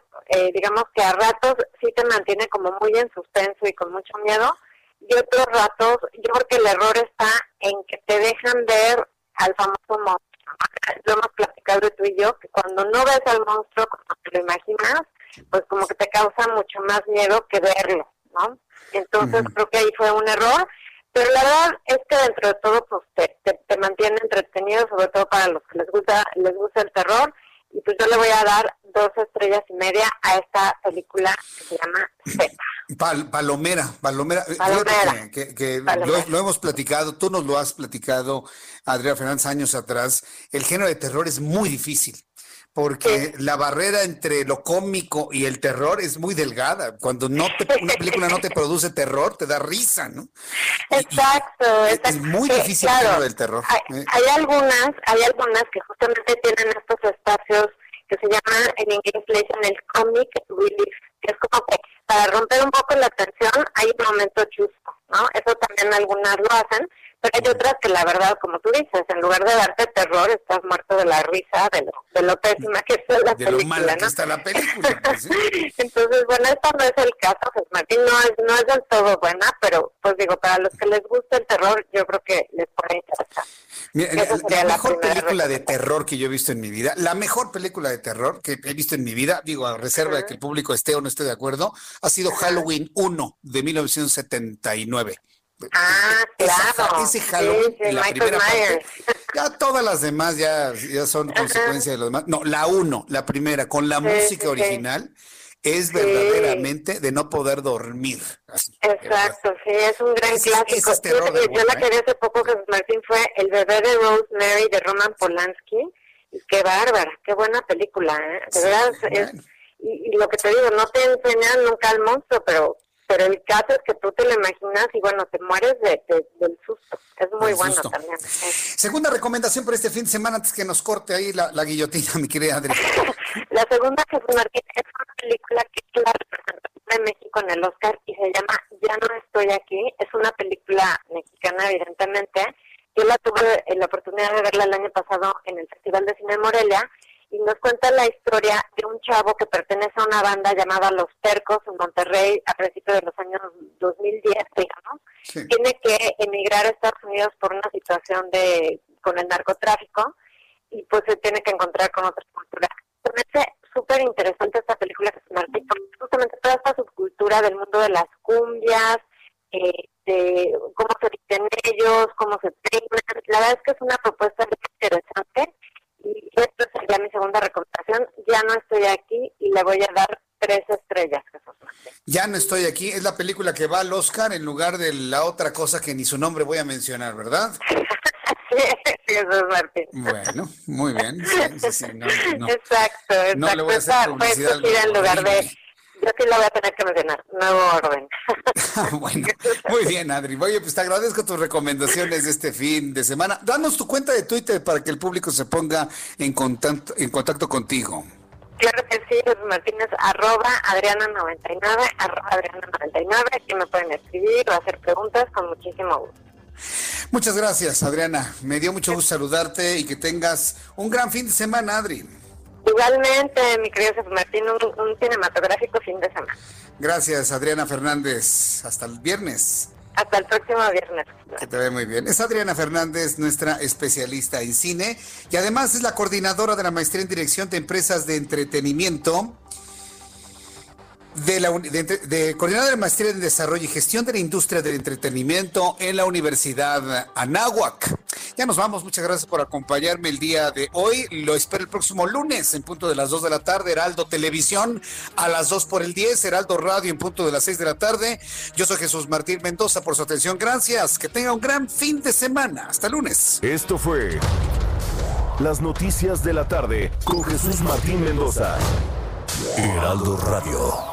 digamos que a ratos sí te mantiene como muy en suspenso y con mucho miedo, y otros ratos yo creo que el error está en que te dejan ver al famoso monstruo. Lo hemos platicado tú y yo, que cuando no ves al monstruo como te lo imaginas, pues como que te causa mucho más miedo que verlo, ¿no? Entonces creo que ahí fue un error, pero la verdad es que dentro de todo pues te mantiene entretenido, sobre todo para los que les gusta el terror, y pues yo le voy a dar 2.5 estrellas a esta película que se llama Z. Palomera. Que Palomera. Lo hemos platicado, tú nos lo has platicado, Adriana Fernández, años atrás. El género de terror es muy difícil, porque la barrera entre lo cómico y el terror es muy delgada. Cuando una película no te produce terror, te da risa, ¿no? Exacto. Es muy difícil el género del terror. Hay algunas que justamente tienen estos espacios que se llaman en inglés le dicen el comic relief, que es como que para romper un poco la tensión hay un momento chusco, ¿no? Eso también algunas lo hacen, pero hay otras que la verdad, como tú dices, en lugar de darte terror, estás muerto de la risa, de lo pésima que está la película, ¿no? De lo mala que está la película. Pues, ¿sí? Entonces, bueno, esta no es el caso, pues Martín, no es del todo buena, pero pues digo, para los que les gusta el terror, yo creo que les puede interesar. Mira, la mejor película de terror que yo he visto en mi vida, digo, a reserva de que el público esté o no esté de acuerdo, ha sido Halloween 1 de 1979. Ah, claro. Ese Halloween, sí, la Michael primera Myers. Parte, ya todas las demás ya son consecuencia de los demás. No, la 1, la primera, con la música original. es verdaderamente de no poder dormir. Así, exacto, sí, es un gran clásico. Es yo la que vi hace poco, Jesús Martín, fue El bebé de Rosemary de Roman Polanski. Qué bárbara, qué buena película, ¿eh? De verdad, es, y lo que te digo, no te enseñan nunca al monstruo, pero el caso es que tú te lo imaginas y bueno, te mueres del susto. Es muy bueno también. Segunda recomendación para este fin de semana, antes que nos corte ahí la guillotina, mi querida Adriana. La segunda, Jesús Martín, es una película que es la representación de México en el Oscar y se llama Ya no estoy aquí. Es una película mexicana, evidentemente. Yo la tuve la oportunidad de verla el año pasado en el Festival de Cine Morelia y nos cuenta la historia de un chavo que pertenece a una banda llamada Los Tercos en Monterrey a principios de los años 2010, digamos. Sí. Tiene que emigrar a Estados Unidos por una situación con el narcotráfico y pues se tiene que encontrar con otras culturas. Me parece súper interesante esta película que se marca justamente toda esta subcultura del mundo de las cumbias, de cómo se dicen ellos, cómo se peinan. La verdad es que es una propuesta muy interesante y esta sería mi segunda recomendación. Ya no estoy aquí y le voy a dar 3 estrellas, Jesús Martín. Ya no estoy aquí, es la película que va al Oscar en lugar de la otra cosa que ni su nombre voy a mencionar, ¿verdad? Sí, Jesús Martín. Bueno, muy bien. Sí, no. Exacto. No le voy a hacer publicidad. Fue en lugar de... Yo sí la voy a tener que mencionar, nuevo orden. Bueno, muy bien, Adri. Oye, pues te agradezco tus recomendaciones de este fin de semana. Danos tu cuenta de Twitter para que el público se ponga en contacto contigo. Claro que sí, Jesús Martínez, @Adriana99, que me pueden escribir o hacer preguntas con muchísimo gusto. Muchas gracias, Adriana. Me dio mucho gusto saludarte y que tengas un gran fin de semana, Adri. Igualmente, mi querido Jesús Martín, un cinematográfico fin de semana. Gracias, Adriana Fernández. Hasta el viernes. Hasta el próximo viernes. Que te ve muy bien. Es Adriana Fernández, nuestra especialista en cine, y además es la coordinadora de la maestría en dirección de empresas de entretenimiento, de coordinadora de la maestría en desarrollo y gestión de la industria del entretenimiento en la Universidad Anáhuac. Ya nos vamos, muchas gracias por acompañarme el día de hoy. Lo espero el próximo lunes en punto de las 2 de la tarde, Heraldo Televisión, a las 2:10, Heraldo Radio en punto de las 6 de la tarde. Yo soy Jesús Martín Mendoza, por su atención, gracias. Que tenga un gran fin de semana. Hasta lunes. Esto fue Las Noticias de la Tarde con Jesús Martín Mendoza. Heraldo Radio.